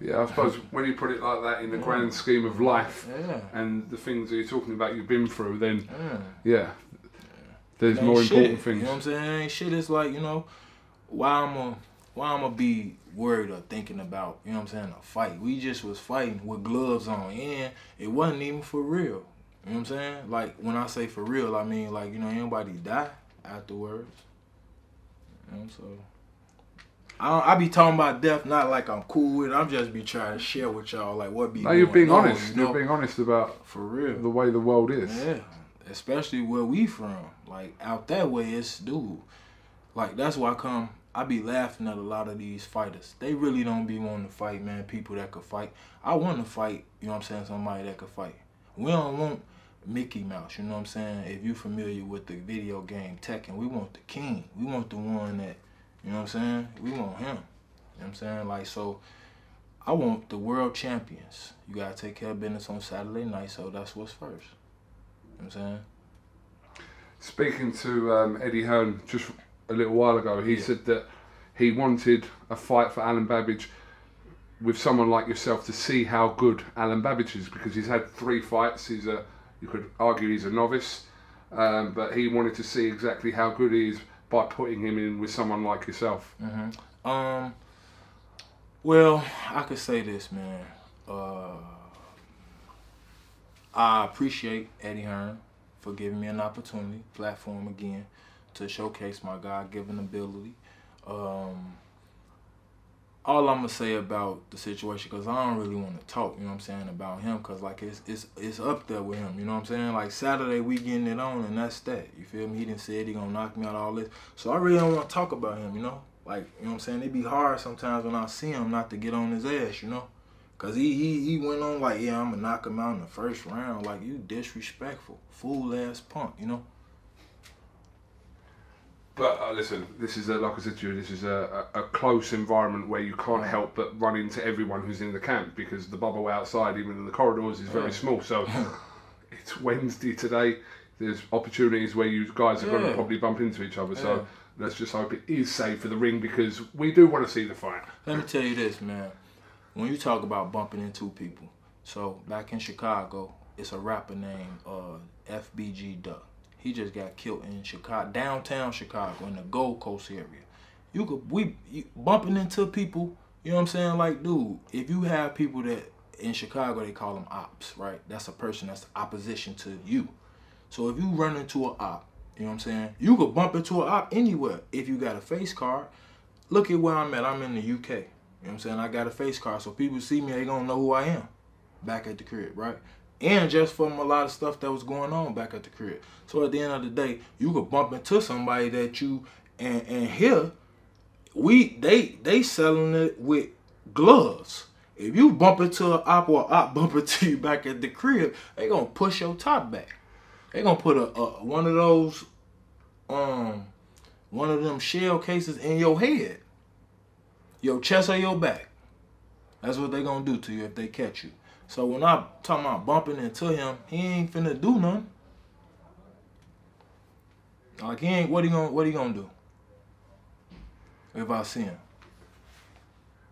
Yeah, I suppose when you put it like that in the grand scheme of life and the things that you're talking about you've been through, then, there's more important things. You know what I'm saying? Ain't shit. It's like, you know, why I'm a be worried or thinking about, you know what I'm saying, a fight. We just was fighting with gloves on, and it wasn't even for real. You know what I'm saying? Like, when I say for real, I mean, like, you know, anybody die afterwards. You know, so... I be talking about death, not like I'm cool with it. I'm just be trying to share with y'all, like, what be going on. No, you're being honest. You know? You're being honest about for real the way the world is. Yeah, especially where we from. Like, out that way, it's, dude. Like, that's why I be laughing at a lot of these fighters. They really don't be wanting to fight, man, people that could fight. I want to fight, you know what I'm saying, somebody that could fight. We don't want Mickey Mouse, you know what I'm saying? If you familiar with the video game Tekken, we want the king. We want the one that... You know what I'm saying? We want him. You know what I'm saying? Like, so, I want the world champions. You got to take care of business on Saturday night, so that's what's first. You know what I'm saying? Speaking to Eddie Hearn just a little while ago, he said that he wanted a fight for Alen Babić with someone like yourself to see how good Alen Babić is, because he's had 3 fights. He's a, you could argue he's a novice, but he wanted to see exactly how good he is by putting him in with someone like yourself. Mm-hmm. Well, I could say this, man. I appreciate Eddie Hearn for giving me an opportunity, platform again, to showcase my God-given ability. all I'm gonna say about the situation, because I don't really want to talk, you know what I'm saying, about him, because like it's up there with him, you know what I'm saying. Like Saturday we getting it on, and that's that. You feel me? He didn't say he gonna knock me out, all this. So I really don't want to talk about him, you know. Like, you know what I'm saying. It be hard sometimes when I see him not to get on his ass, you know, because he went on like, yeah, I'm gonna knock him out in the first round. Like, you disrespectful, fool ass punk, you know. But listen, this is, like I said to you, this is a close environment where you can't help but run into everyone who's in the camp, because the bubble outside, even in the corridors, is very small. So it's Wednesday today. There's opportunities where you guys are going to probably bump into each other. So let's just hope it is safe for the ring, because we do want to see the fight. Let me tell you this, man. When you talk about bumping into people, so back in Chicago, it's a rapper named FBG Duck. He just got killed in Chicago, downtown Chicago, in the Gold Coast area. You could, we bumping into people, you know what I'm saying? Like, dude, if you have people that in Chicago, they call them ops, right? That's a person that's opposition to you. So if you run into an op, you know what I'm saying? You could bump into an op anywhere. If you got a face card, look at where I'm at. I'm in the UK, you know what I'm saying? I got a face card, so people see me, they gonna know who I am back at the crib, right? And just from a lot of stuff that was going on back at the crib. So at the end of the day, you could bump into somebody that you, and here, they selling it with gloves. If you bump into an op or an op bump into you back at the crib, they gonna push your top back. They gonna put one of them shell cases in your head, your chest or your back. That's what they gonna do to you if they catch you. So when I'm talking about bumping into him, he ain't finna do nothing. Like, he ain't, what he gonna do if I see him?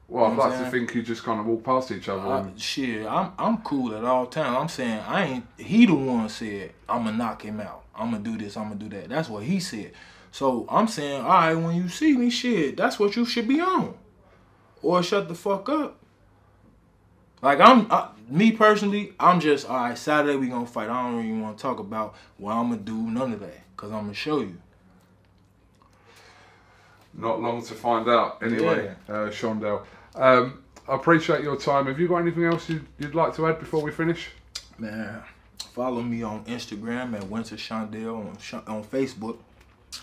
Well, I'd like to think you just kind of walk past each other. Shit, I'm cool at all times. I'm saying he the one said, I'm gonna knock him out. I'm gonna do this, I'm gonna do that. That's what he said. So I'm saying, all right, when you see me, shit, that's what you should be on. Or shut the fuck up. Like, me personally, I'm just, all right, Saturday we gonna fight. I don't really want to talk about what I'm gonna do, none of that, because I'm gonna show you. Not long to find out, anyway, yeah. Shawndell. I appreciate your time. Have you got anything else you'd like to add before we finish? Man, follow me on Instagram at Winters Shawndell, on Facebook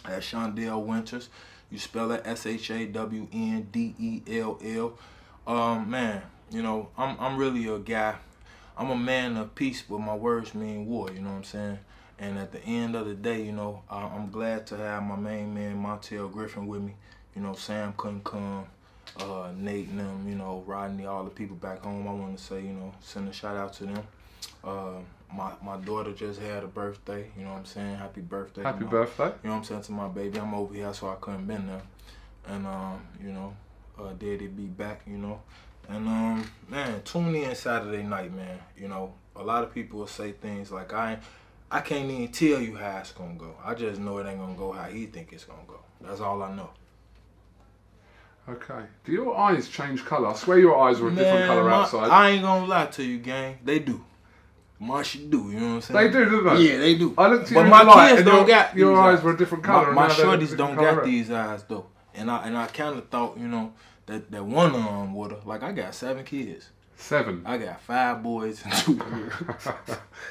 at Shawndell Winters. You spell it S-H-A-W-N-D-E-L-L. Man. You know, I'm really a guy. I'm a man of peace, but my words mean war, you know what I'm saying? And at the end of the day, you know, I'm glad to have my main man, Montell Griffin, with me. You know, Sam couldn't come, Nate and them, you know, Rodney, all the people back home. I want to say, you know, send a shout out to them. My daughter just had a birthday, you know what I'm saying? Happy birthday. Happy birthday. You know what I'm saying, to my baby. I'm over here, so I couldn't been there. And, you know, daddy be back, you know. And, man, tune in Saturday night, man. You know, a lot of people will say things like, I can't even tell you how it's going to go. I just know it ain't going to go how he think it's going to go. That's all I know. Okay. Do your eyes change color? I swear your eyes were a different color outside. I ain't going to lie to you, gang. They do. My shit do, you know what I'm saying? They do, don't they? Yeah, they do. I looked at you in the light and your eyes were a different color. My shorties don't got these eyes, though. And I kind of thought, you know, that one arm water. Like, I got 7 kids. 7? I got 5 boys and 2 girls.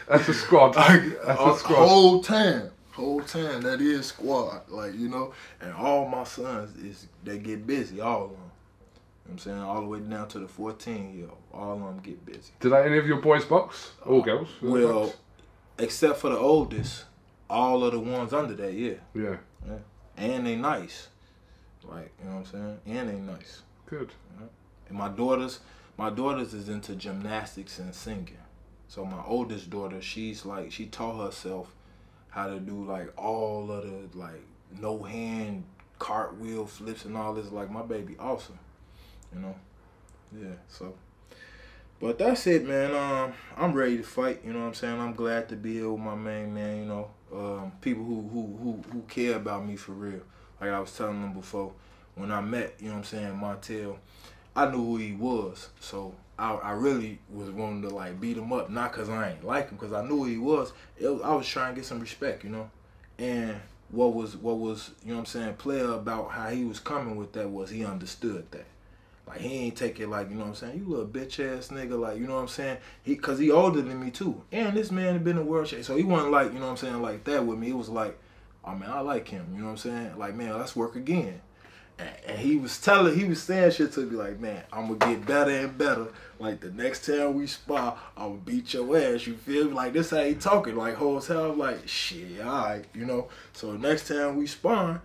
That's a squad. That's a squad. Whole time. That is squad. Like, you know, and all my sons, they get busy, all of them. You know what I'm saying? All the way down to the 14-year-old. All of them get busy. Did any of your boys box? All girls? Well, box? Except for the oldest, all of the ones under that, yeah. Yeah. Yeah. And they nice. Like, you know what I'm saying? And they nice. Good. Yeah. And my daughters is into gymnastics and singing. So my oldest daughter, she's like, she taught herself how to do like all of the like no hand cartwheel flips and all this. Like, my baby awesome, you know? Yeah, so. But that's it, man. I'm ready to fight, you know what I'm saying? I'm glad to be here with my main man, you know? People who care about me for real. Like I was telling them before, when I met, you know what I'm saying, Montell, I knew who he was. So I really was wanting to, like, beat him up. Not because I ain't like him, because I knew who he was. I was trying to get some respect, you know. And what was, you know what I'm saying, player about how he was coming with that was he understood that. Like, he ain't take it like, you know what I'm saying? You little bitch-ass nigga, like, you know what I'm saying? Because he older than me, too. And this man had been in world shape. So he wasn't like, you know what I'm saying, like that with me. It was like, oh, man, I like him. You know what I'm saying? Like, man, let's work again. And he was saying shit to me like, man, I'm going to get better and better. Like, the next time we spar, I'm going to beat your ass, you feel me? Like, this how he talking. Like, whole time, like, shit, all right, you know? So next time we spar,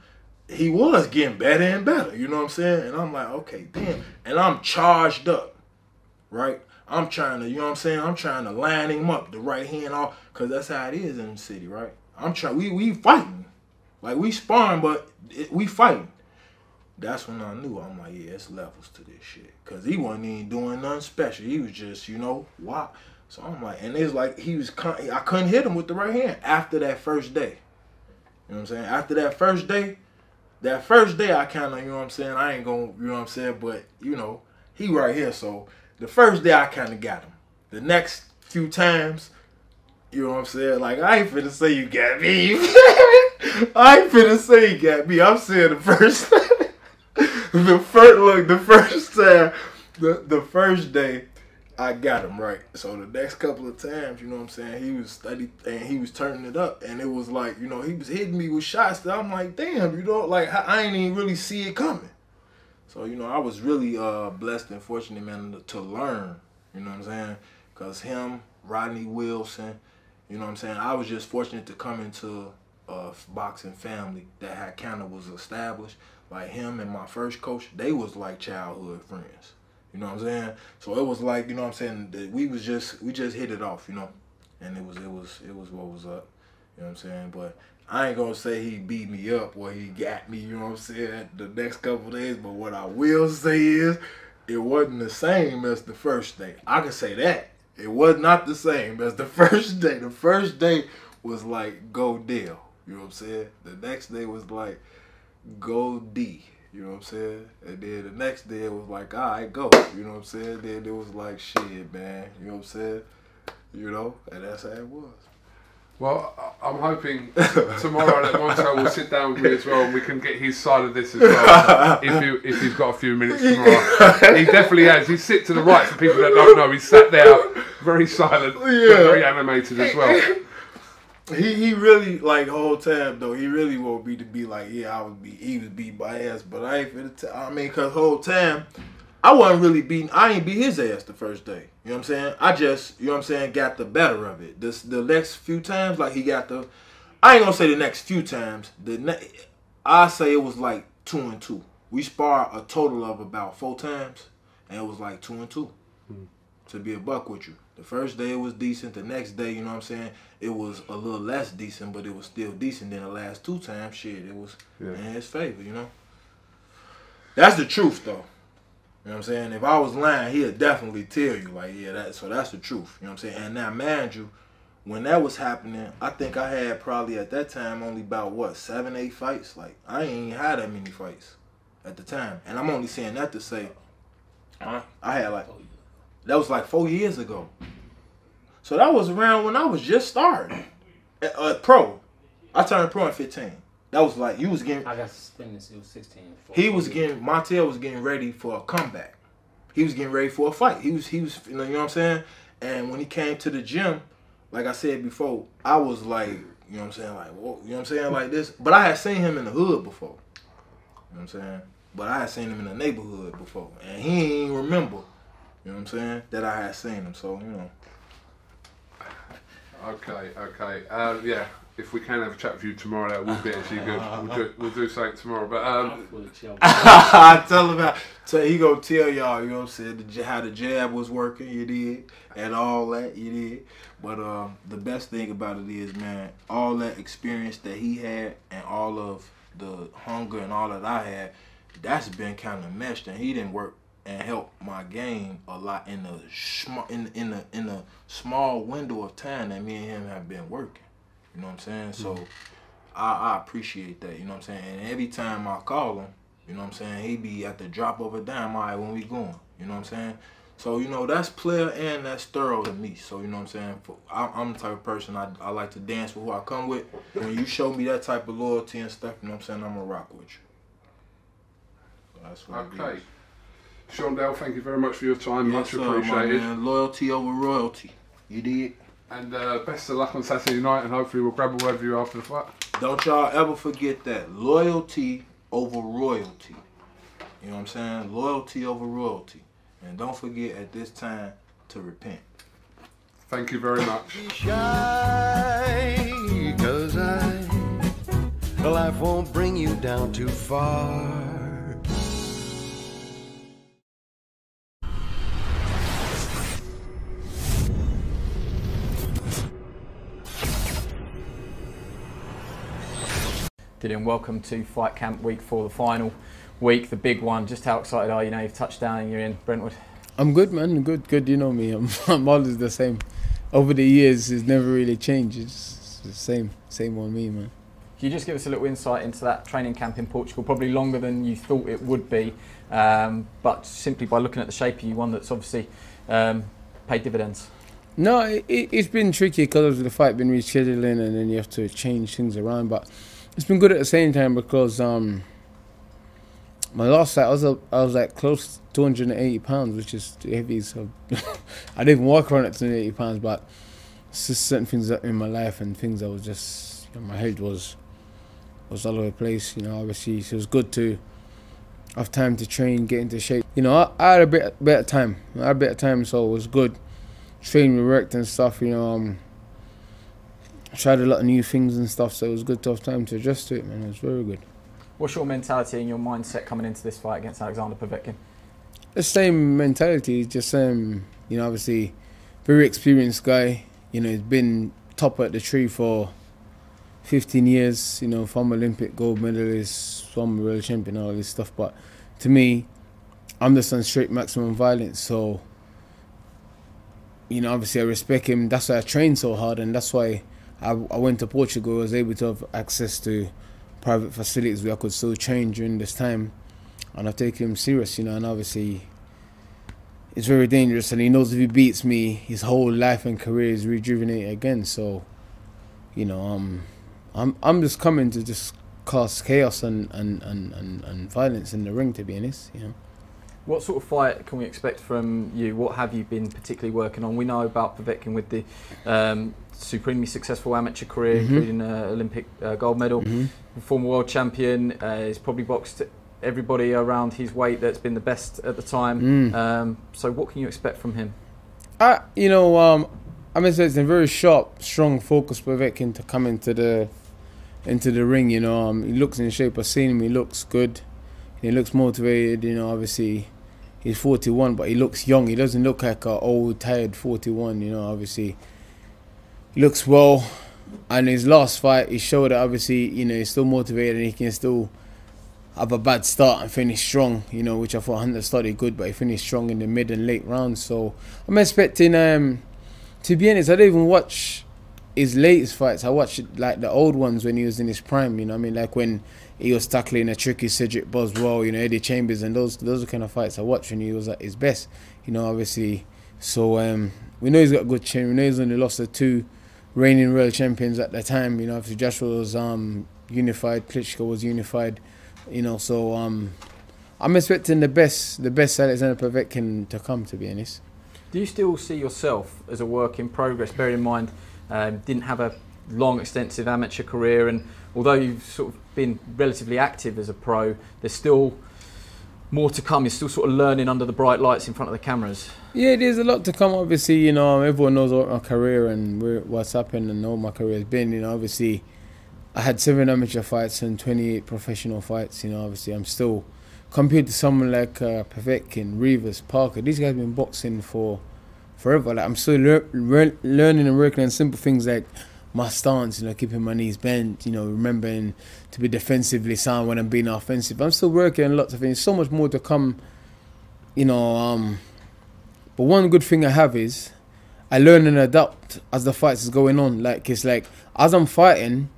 he was getting better and better, you know what I'm saying? And I'm like, okay, damn. And I'm charged up, right? I'm trying to, you know what I'm saying? I'm trying to line him up, the right hand off, because that's how it is in the city, right? I'm trying, we fighting. Like, we sparring, but we fighting. That's when I knew. I'm like, yeah, it's levels to this shit. Because he wasn't even doing nothing special. He was just, you know, wow. So I'm like, and it's like, he was, I couldn't hit him with the right hand after that first day. You know what I'm saying? After that first day I kind of, you know what I'm saying? I ain't going to, you know what I'm saying? But, you know, he right here. So the first day I kind of got him. The next few times, you know what I'm saying? Like, I ain't finna say you got me. I ain't finna say you got me. I'm saying the first time. Look, the first time, the first day, I got him right. So the next couple of times, you know what I'm saying, he was steady and he was turning it up, and it was like, you know, he was hitting me with shots that I'm like, damn, you know, like I ain't even really see it coming. So, you know, I was really blessed and fortunate, man, to learn, you know what I'm saying, because him, Rodney Wilson, you know what I'm saying, I was just fortunate to come into a boxing family that had kind of was established. Like him and my first coach, they was like childhood friends. You know what I'm saying? So it was like, you know what I'm saying, that we just hit it off, you know. And it was what was up. You know what I'm saying? But I ain't gonna say he beat me up or he got me, you know what I'm saying, the next couple of days, but what I will say is it wasn't the same as the first day. I can say that. It was not the same as the first day. The first day was like go Dell. You know what I'm saying? The next day was like go D, you know what I'm saying? And then the next day it was like, all right, go, you know what I'm saying? Then it was like, shit, man, you know what I'm saying? You know, and that's how it was. Well, I'm hoping tomorrow that Montell will sit down with me as well and we can get his side of this as well, if he's got a few minutes tomorrow. He definitely has. He sits to the right, for people that don't know. He sat there very silent, yeah, but very animated as well. He really, like, whole time, though, he really won't be to be like, yeah, he was beat my ass, but I ain't finna tell, I mean, because whole time, I wasn't really beating, I ain't beat his ass the first day, you know what I'm saying? I just, you know what I'm saying, got the better of it. The next few times, like, he got the, I ain't gonna say the next few times, I say it was like 2 and 2. We sparred a total of about 4 times, and it was like 2 and 2, to be a buck with you. The first day it was decent. The next day, you know what I'm saying, it was a little less decent, but it was still decent. Than the last 2 times, shit, it was in his favor, you know? That's the truth, though. You know what I'm saying? If I was lying, he'll definitely tell you, like, yeah, so that's the truth. You know what I'm saying? And now, mind you, when that was happening, I think I had probably at that time only about, what, 7, 8 fights? Like, I ain't had that many fights at the time. And I'm only saying that to say, I had, like, that was like 4 years ago. So that was around when I was just starting. Pro. I turned pro in 15. That was like, you was getting... I got suspended until 16. He was getting... Montell was getting ready for a comeback. He was getting ready for a fight. He was, you know what I'm saying? And when he came to the gym, like I said before, I was like, you know what I'm saying? Like, whoa, you know what I'm saying? Like this. But I had seen him in the hood before. You know what I'm saying? But I had seen him in the neighborhood before. And he didn't even remember. You know what I'm saying? That I had seen him, so, you know. Okay, okay. Yeah, if we can have a chat with you tomorrow, that would be actually good. We'll do something tomorrow. But I tell him how, so he gonna tell y'all, you know what I'm saying, how the jab was working, you did, and all that, you did. But the best thing about it is, man, all that experience that he had and all of the hunger and all that I had, that's been kind of meshed, and he didn't work and help my game a lot in the small window of time that me and him have been working. You know what I'm saying? So I appreciate that. You know what I'm saying? And every time I call him, you know what I'm saying, he be at the drop of a dime. All right, when we going? You know what I'm saying? So, you know, that's player and that's thorough to me. So, you know what I'm saying? I'm the type of person, I like to dance with who I come with. When you show me that type of loyalty and stuff, you know what I'm saying, I'm gonna rock with you. So that's what it is. Shawndell, thank you very much for your time, yes, much appreciated. Loyalty over royalty, you did. And best of luck on Saturday night, and hopefully we'll grab a word with you after the fight. Don't y'all ever forget that. Loyalty over royalty. You know what I'm saying? Loyalty over royalty. And don't forget at this time to repent. Thank you very much. Be shy, 'cause life won't bring you down too far. Dillian, welcome to Fight Camp Week 4, the final week, the big one. Just how excited are you now? You've touched down and you're in Brentwood. I'm good, man. Good. You know me. I'm always the same. Over the years, it's never really changed. It's the same on me, man. Can you just give us a little insight into that training camp in Portugal? Probably longer than you thought it would be, but simply by looking at the shape of you, one that's obviously paid dividends. No, it's been tricky because of the fight been rescheduling, and then you have to change things around, but it's been good at the same time because my last fight I was like close to 280 pounds, which is heavy. So I didn't even walk around at 280 pounds, but it's just certain things in my life and things I was just, you know, my head was all over the place. You know, obviously so it was good to have time to train, get into shape. You know, I had a bit of time. I had a bit of time, so it was good. Training, worked and stuff. You know. Tried a lot of new things and stuff, so it was good to have time to adjust to it, man. It was very good. What's your mentality and your mindset coming into this fight against Alexander Povetkin? The same mentality, just you know, obviously very experienced guy. You know, he's been top at the tree for 15 years. You know, former Olympic gold medalist, former world champion, all this stuff. But to me, I'm just on straight maximum violence, so you know, obviously I respect him. That's why I trained so hard, and that's why I went to Portugal. I was able to have access to private facilities where I could still train during this time, and I've taken him serious, you know. And obviously, it's very dangerous, and he knows if he beats me, his whole life and career is rejuvenated again. So, you know, I'm just coming to just cause chaos and violence in the ring, to be honest, you know. What sort of fight can we expect from you? What have you been particularly working on? We know about Povetkin with the supremely successful amateur career, including Olympic gold medal, former world champion. He's probably boxed everybody around his weight that's been the best at the time. So what can you expect from him? You know, I mean, so it's a very sharp, strong, focused Povetkin to come into the ring. You know, he looks in shape. I've seen him. He looks good. He looks motivated. You know, obviously. He's 41, but he looks young. He doesn't look like an old, tired 41, you know, obviously. He looks well. And his last fight, he showed that, obviously, you know, he's still motivated and he can still have a bad start and finish strong, you know, which I thought Hunter started good, but he finished strong in the mid and late rounds. So I'm expecting, to be honest, I don't even watch his latest fights. I watched, like, the old ones when he was in his prime, you know what I mean? Like when he was tackling a tricky Cedric Boswell, you know, Eddie Chambers, and those are the kind of fights I watched when he was at his best, you know, obviously. So we know he's got a good chin. We know he's only lost to two reigning world champions at the time, you know. Obviously Joshua was unified, Klitschko was unified, you know. So I'm expecting the best Alexander Povetkin to come, to be honest. Do you still see yourself as a work in progress? Bear in mind, didn't have a long, extensive amateur career, and although you've sort of been relatively active as a pro, there's still more to come. You're still sort of learning under the bright lights in front of the cameras. Yeah, there's a lot to come, obviously. You know, everyone knows about my career and what's happened and all my career has been. You know, obviously, I had 7 amateur fights and 28 professional fights. You know, obviously, I'm still, compared to someone like Povetkin, Reavers, Parker, these guys have been boxing for forever. Like, I'm still learning and working on simple things like my stance, you know, keeping my knees bent, you know, remembering to be defensively sound when I'm being offensive. I'm still working on lots of things. So much more to come, you know. But one good thing I have is I learn and adapt as the fights is going on. Like, it's like as I'm fighting,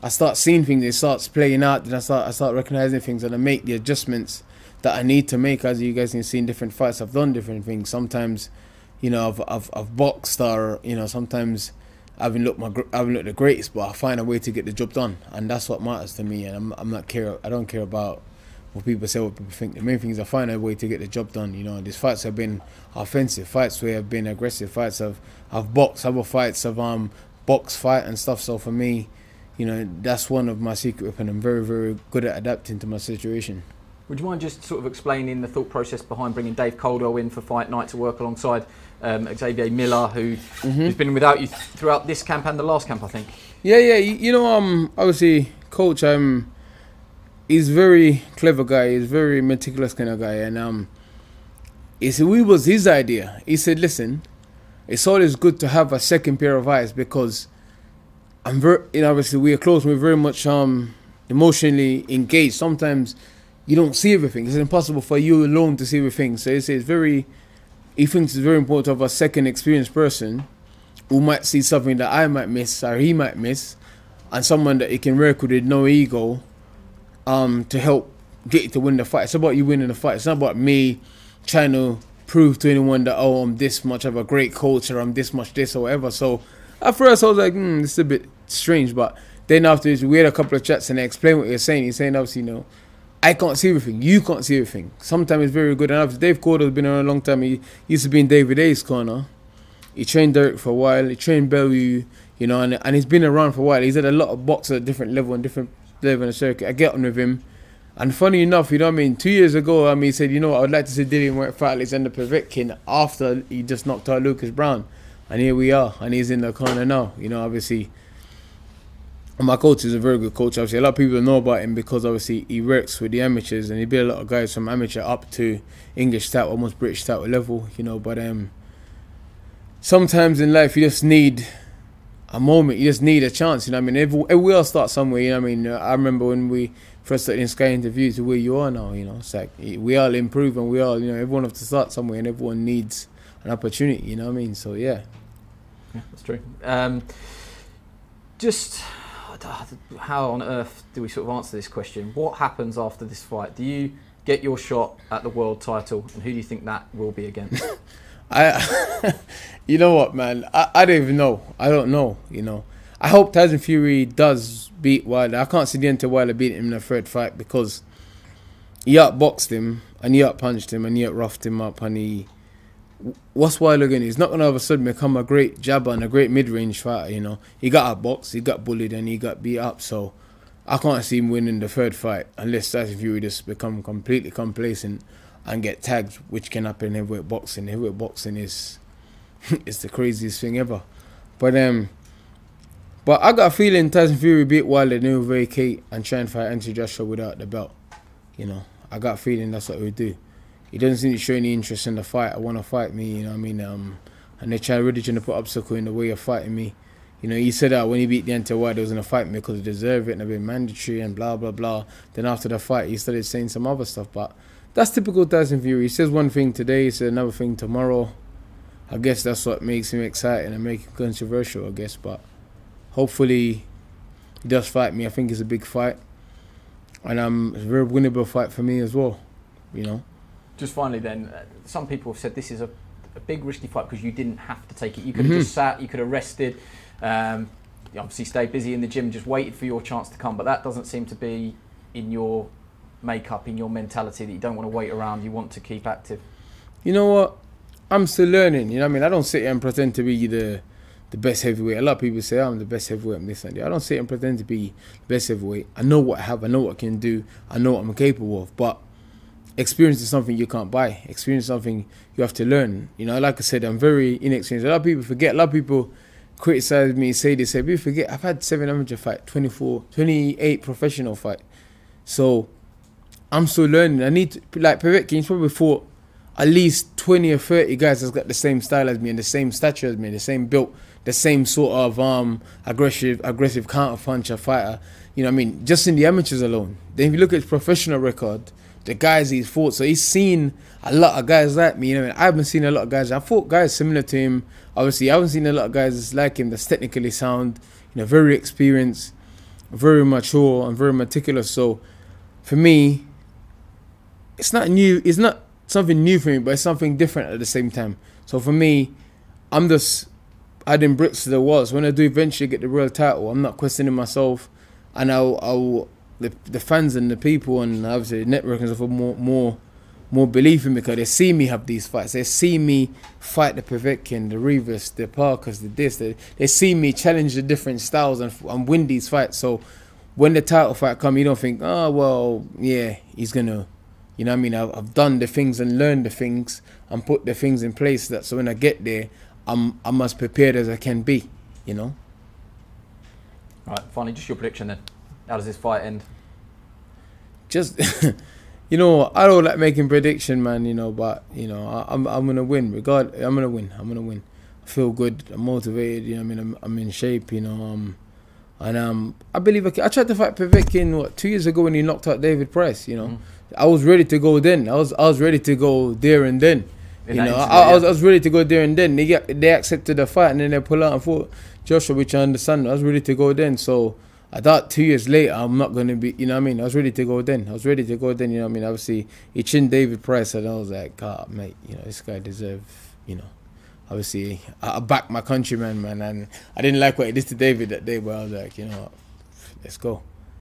I start seeing things. It starts playing out, and I start recognizing things, and I make the adjustments that I need to make. As you guys can see in different fights, I've done different things. Sometimes, you know, I've boxed, or you know, sometimes I haven't looked the greatest, but I find a way to get the job done, and that's what matters to me. And I don't care about what people say, what people think. The main thing is I find a way to get the job done. You know, these fights have been offensive, fights where I've been aggressive, fights I've boxed, other fights I've boxed, fight and stuff. So for me, you know, that's one of my secret weapons. I'm very, very good at adapting to my situation. Would you mind just sort of explaining the thought process behind bringing Dave Coldwell in for fight night to work alongside Xavier Miller, who has been without you throughout this camp and the last camp, I think? Yeah, you know, obviously, Coach, he's a very clever guy, he's a very meticulous kind of guy, and he said, it was his idea. He said, listen, it's always good to have a second pair of eyes because I'm very, you know, obviously we are close, we're very much emotionally engaged. Sometimes you don't see everything. It's impossible for you alone to see everything. So it's very, he thinks it's very important to have a second experienced person who might see something that I might miss or he might miss, and someone that he can work with no ego to help get you to win the fight. It's about you winning the fight. It's not about me trying to prove to anyone that, oh, I'm this much of a great coach or I'm this much this or whatever. So at first I was like, this is a bit strange. But then afterwards we had a couple of chats and I explained what he was saying. He's saying, obviously, you know, I can't see everything. You can't see everything. Sometimes it's very good. And obviously, Dave Coldwell has been around a long time. He used to be in David A's corner. He trained Derek for a while. He trained Bellew, you know, and he's been around for a while. He's had a lot of boxers at different level and different level in the circuit. I get on with him. And funny enough, you know what I mean, 2 years ago, he said, you know what, I would like to see Dillian Whyte fight Alexander Povetkin after he just knocked out Lucas Brown. And here we are. And he's in the corner now. You know, obviously, my coach is a very good coach. Obviously, a lot of people know about him because obviously he works with the amateurs and he beat a lot of guys from amateur up to English type, almost British type level, you know. But sometimes in life you just need a moment, you just need a chance, you know what I mean? We all start somewhere, you know what I mean? I remember when we first started in Sky interviews to where you are now, you know. It's like we all improve and we all, you know, everyone has to start somewhere and everyone needs an opportunity, you know what I mean? So, yeah. Yeah, that's true. How on earth do we sort of answer this question? What happens after this fight? Do you get your shot at the world title, and who do you think that will be against? You know what, man? I don't even know. I don't know. You know, I hope Tyson Fury does beat Wilder. I can't see the end to Wilder beating him in the third fight because he outboxed him and he outpunched him and he out-roughed him up and he. What's Wilder going to do? He's not going to all of a sudden become a great jabber and a great mid-range fighter, you know. He got outboxed, he got bullied, and he got beat up. So I can't see him winning the third fight unless Tyson Fury just become completely complacent and get tagged, which can happen in heavyweight boxing. Heavyweight boxing is it's the craziest thing ever. But I got a feeling Tyson Fury beat Wilder and he'll vacate and try and fight Anthony Joshua without the belt. You know, I got a feeling that's what he'll do. He doesn't seem to show any interest in the fight. I want to fight me, you know what I mean? And they really trying to put obstacle in the way of fighting me. You know, he said that when he beat the Deontay Wilder, he was going to fight me because he deserved it and I've been mandatory and blah, blah, blah. Then after the fight, he started saying some other stuff. But that's typical Tyson Fury. He says one thing today, he says another thing tomorrow. I guess that's what makes him exciting and make him controversial, I guess. But hopefully he does fight me. I think it's a big fight. And it's a very winnable fight for me as well, you know. Just finally then, some people have said this is a big risky fight because you didn't have to take it. You could have just sat, you could have rested, you obviously stayed busy in the gym, just waited for your chance to come, but that doesn't seem to be in your makeup, in your mentality, that you don't want to wait around, you want to keep active. You know what? I'm still learning, you know what I mean? I don't sit here and pretend to be the best heavyweight. A lot of people say, I'm the best heavyweight, I'm this and that. I don't sit here and pretend to be the best heavyweight. I know what I have, I know what I can do, I know what I'm capable of, but experience is something you can't buy. Experience is something you have to learn. You know, like I said, I'm very inexperienced. A lot of people forget. A lot of people criticize me, say this, say, we forget. I've had 7 amateur fights, 28 professional fights. So I'm still learning. I need to, like Povetkin's probably fought at least 20 or 30 guys that's got the same style as me and the same stature as me, the same built, the same sort of aggressive counter-puncher fighter. You know what I mean? Just in the amateurs alone. Then if you look at his professional record, the guys he's fought, so he's seen a lot of guys like me. You know, I mean? I haven't seen a lot of guys. I fought guys similar to him. Obviously, I haven't seen a lot of guys that's like him, that's technically sound. You know, very experienced, very mature, and very meticulous. So, for me, it's not new. It's not something new for me, but it's something different at the same time. So for me, I'm just adding bricks to the walls. When I do eventually get the real title, I'm not questioning myself, and I'll the fans and the people and obviously the network and stuff have more belief in me because they see me have these fights. They see me fight the Povetkin, the Revis, the Parkers, the this. They see me challenge the different styles and win these fights. So when the title fight comes, you don't think, oh, well, yeah, he's going to, you know what I mean? I've done the things and learned the things and put the things in place that so when I get there, I'm as prepared as I can be, you know? All right, finally, just your prediction then. How does this fight end? Just... You know, I don't like making prediction, man. You know, but you know, I'm gonna win. I'm gonna win. I feel good. I'm motivated. You know, I mean, I'm in shape. You know, I believe I tried to fight Povetkin what 2 years ago when he knocked out David Price. You know, I was ready to go then. I was ready to go there and then. I was ready to go there and then. They accepted the fight and then they pull out and fought Joshua, which I understand. I was ready to go then. So. I thought 2 years later, I'm not going to be, you know what I mean? I was ready to go then. You know what I mean? Obviously, he chinned David Price, and I was like, God, mate, you know, this guy deserves, you know. Obviously, I backed my countryman, man, and I didn't like what he did to David that day, but I was like, you know what, let's go.